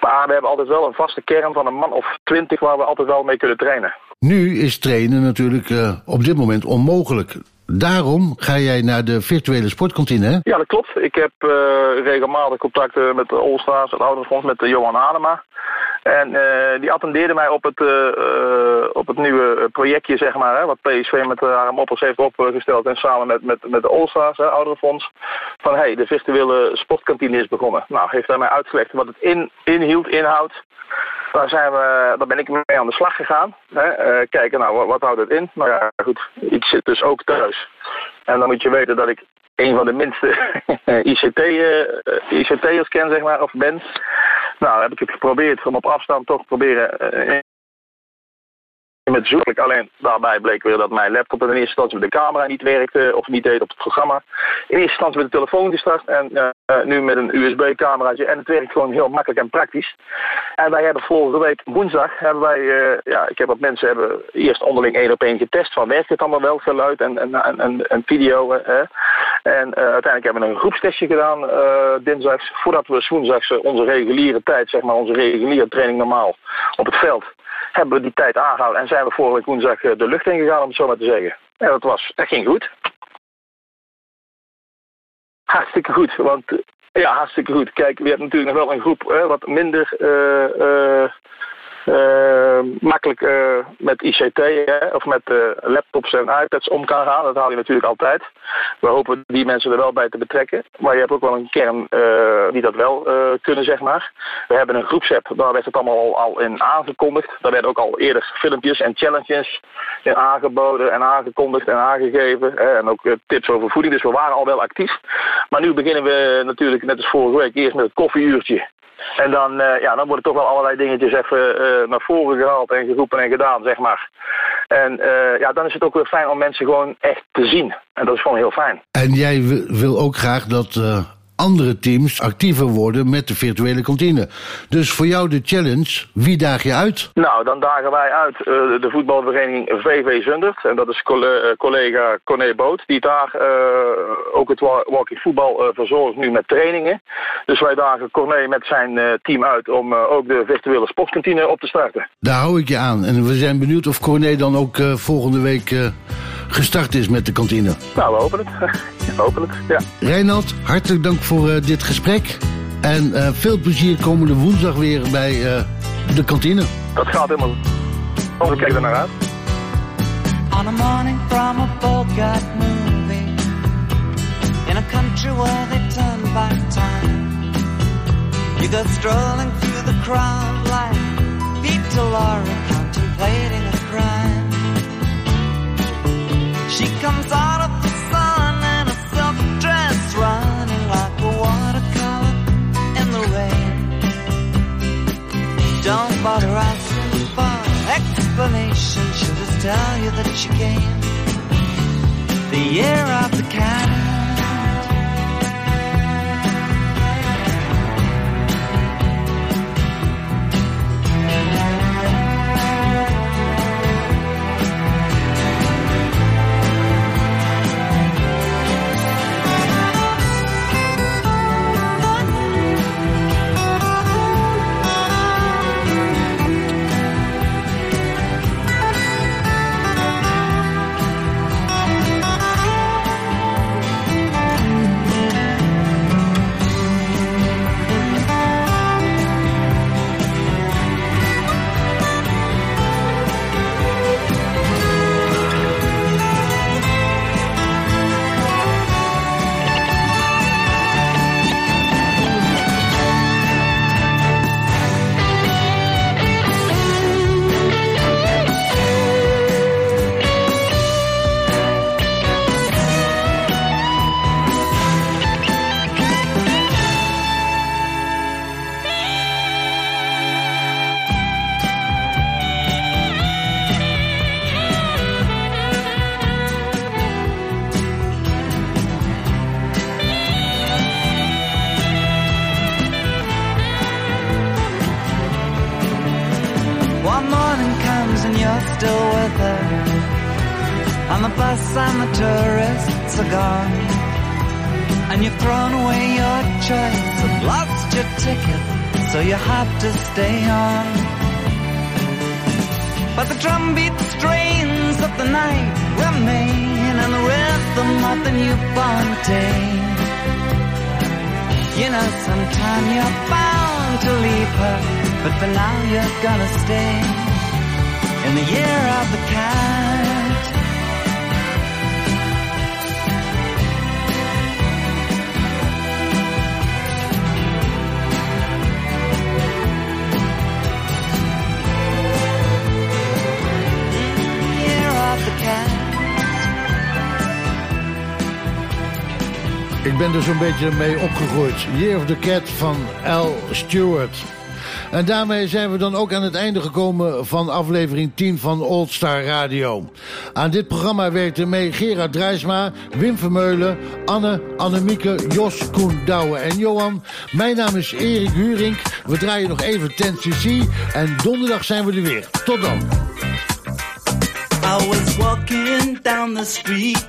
Maar we hebben altijd wel een vaste kern van een man of 20 waar we altijd wel mee kunnen trainen. Nu is trainen natuurlijk op dit moment onmogelijk. Daarom ga jij naar de virtuele sportkantine, hè? Ja, dat klopt. Ik heb regelmatig contacten met de Old Star, het Ouderenfonds, met Johan Adema. En die attendeerde mij op het nieuwe projectje, zeg maar, hè, wat PSV met haar Moppers heeft opgesteld. En samen met de Old Stars, hè, Ouderenfonds, van hey, de virtuele sportkantine is begonnen. Nou, heeft hij mij uitgelegd wat het inhoudt. Daar ben ik mee aan de slag gegaan. Hè. Kijken, nou, wat houdt het in? Nou ja, goed, ik zit dus ook thuis. En dan moet je weten dat ik een van de minste ICT'ers ken, zeg maar, of ben. Nou, heb ik het geprobeerd om op afstand toch te proberen met Zoom. Alleen daarbij bleek weer dat mijn laptop in eerste instantie met de camera niet werkte of niet deed op het programma. In eerste instantie met de telefoon gestart en nu met een USB-cameraatje. En het werkt gewoon heel makkelijk en praktisch. En wij hebben vorige week woensdag, hebben eerst onderling 1-op-1 getest van werkt het allemaal wel, geluid en video. Uiteindelijk hebben we een groepstestje gedaan dinsdags, voordat we woensdags onze reguliere tijd, zeg maar onze reguliere training normaal op het veld, hebben we die tijd aangehouden en zijn we vorige woensdag de lucht ingegaan, om het zo maar te zeggen. En dat ging goed. Hartstikke goed, want ja, hartstikke goed. Kijk, we hebben natuurlijk nog wel een groep wat minder makkelijk met ICT of met laptops en iPads om kan gaan. Dat haal je natuurlijk altijd. We hopen die mensen er wel bij te betrekken. Maar je hebt ook wel een kern die dat wel kunnen, zeg maar. We hebben een groepsapp, daar werd het allemaal al in aangekondigd. Daar werden ook al eerder filmpjes en challenges in aangeboden en aangekondigd en aangegeven. En ook tips over voeding, dus we waren al wel actief. Maar nu beginnen we natuurlijk, net als vorige week, eerst met het koffieuurtje. En dan worden toch wel allerlei dingetjes even naar voren gehaald en geroepen en gedaan, zeg maar. En dan is het ook weer fijn om mensen gewoon echt te zien. En dat is gewoon heel fijn. En jij wil ook graag dat andere teams actiever worden met de virtuele kantine. Dus voor jou de challenge, wie daag je uit? Nou, dan dagen wij uit de voetbalvereniging VV Zundert. En dat is collega Corné Boot, die daar ook het walking voetbal verzorgt nu met trainingen. Dus wij dagen Corné met zijn team uit om ook de virtuele sportkantine op te starten. Daar hou ik je aan. En we zijn benieuwd of Corné dan ook volgende week gestart is met de kantine. Nou, we hopen het. We hopen het, ja. Reinald, hartelijk dank voor dit gesprek. En veel plezier komende woensdag weer bij de kantine. Dat gaat helemaal. We kijken er naar uit. On a morning from a Bogart movie, in a country where they turn by time, you go strolling through the crowd like Peter Lorre contemplating a crime. She comes out of the sun in a silk dress, running like a watercolor in the rain. Don't bother asking for explanation, she'll just tell you that she came the year of the cat. us and the tourists are gone, and you've thrown away your choice and lost your ticket, so you have to stay on. But the drumbeat strains of the night remain, and the rhythm of the newborn day. You know, sometime you're bound to leave her, but for now you're gonna stay. In the year of the cat, ik ben er zo'n beetje mee opgegroeid. Year of the Cat van Al Stewart. En daarmee zijn we dan ook aan het einde gekomen van aflevering 10 van Old Star Radio. Aan dit programma werkten mee Gerard Drijsma, Wim Vermeulen, Anne, Annemieke, Jos, Koen, Douwe en Johan. Mijn naam is Erik Hurink. We draaien nog even Tennessee en donderdag zijn we er weer. Tot dan. I was walking down the street,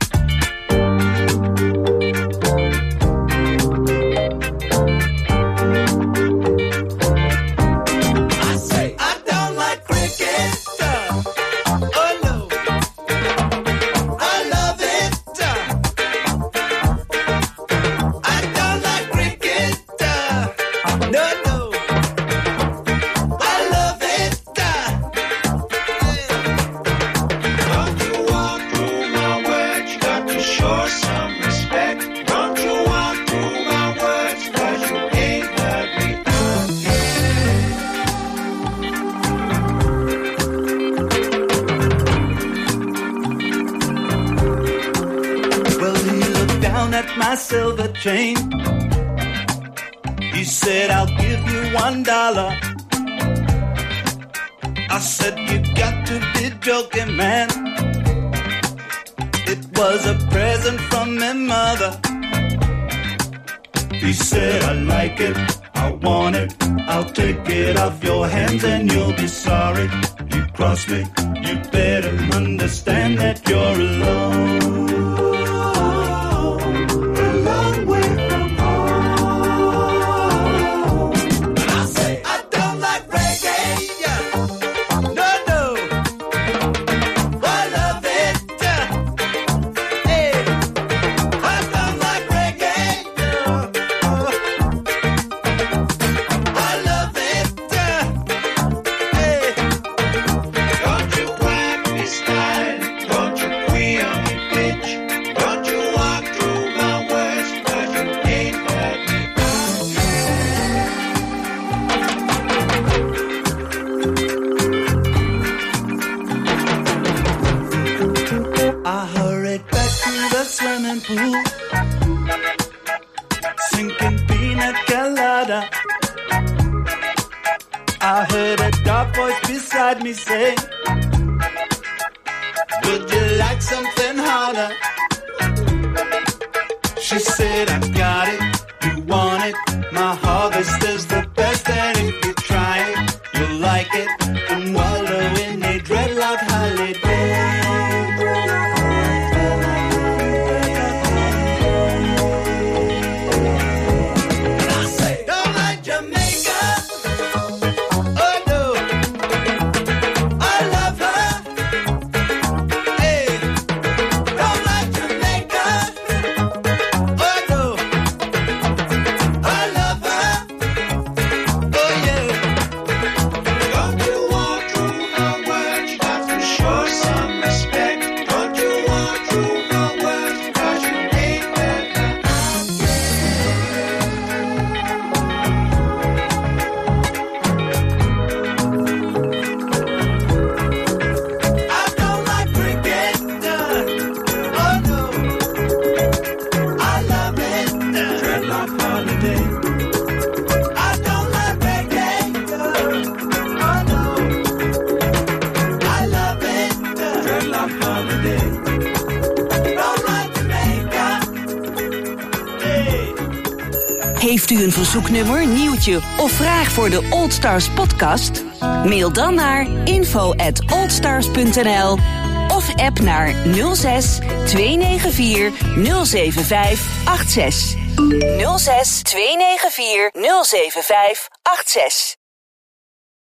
Chain. He said, I'll give you $1. I said, you got to be joking, man. It was a present from my mother. He said, I like it, I want it, I'll take it off your hands and you'll be sorry you crossed me. You better understand that you're alone. Heeft u een verzoeknummer, nieuwtje of vraag voor de Old Stars podcast? Mail dan naar info@oldstars.nl of app naar 06 294 075 86. 06 294 075 86.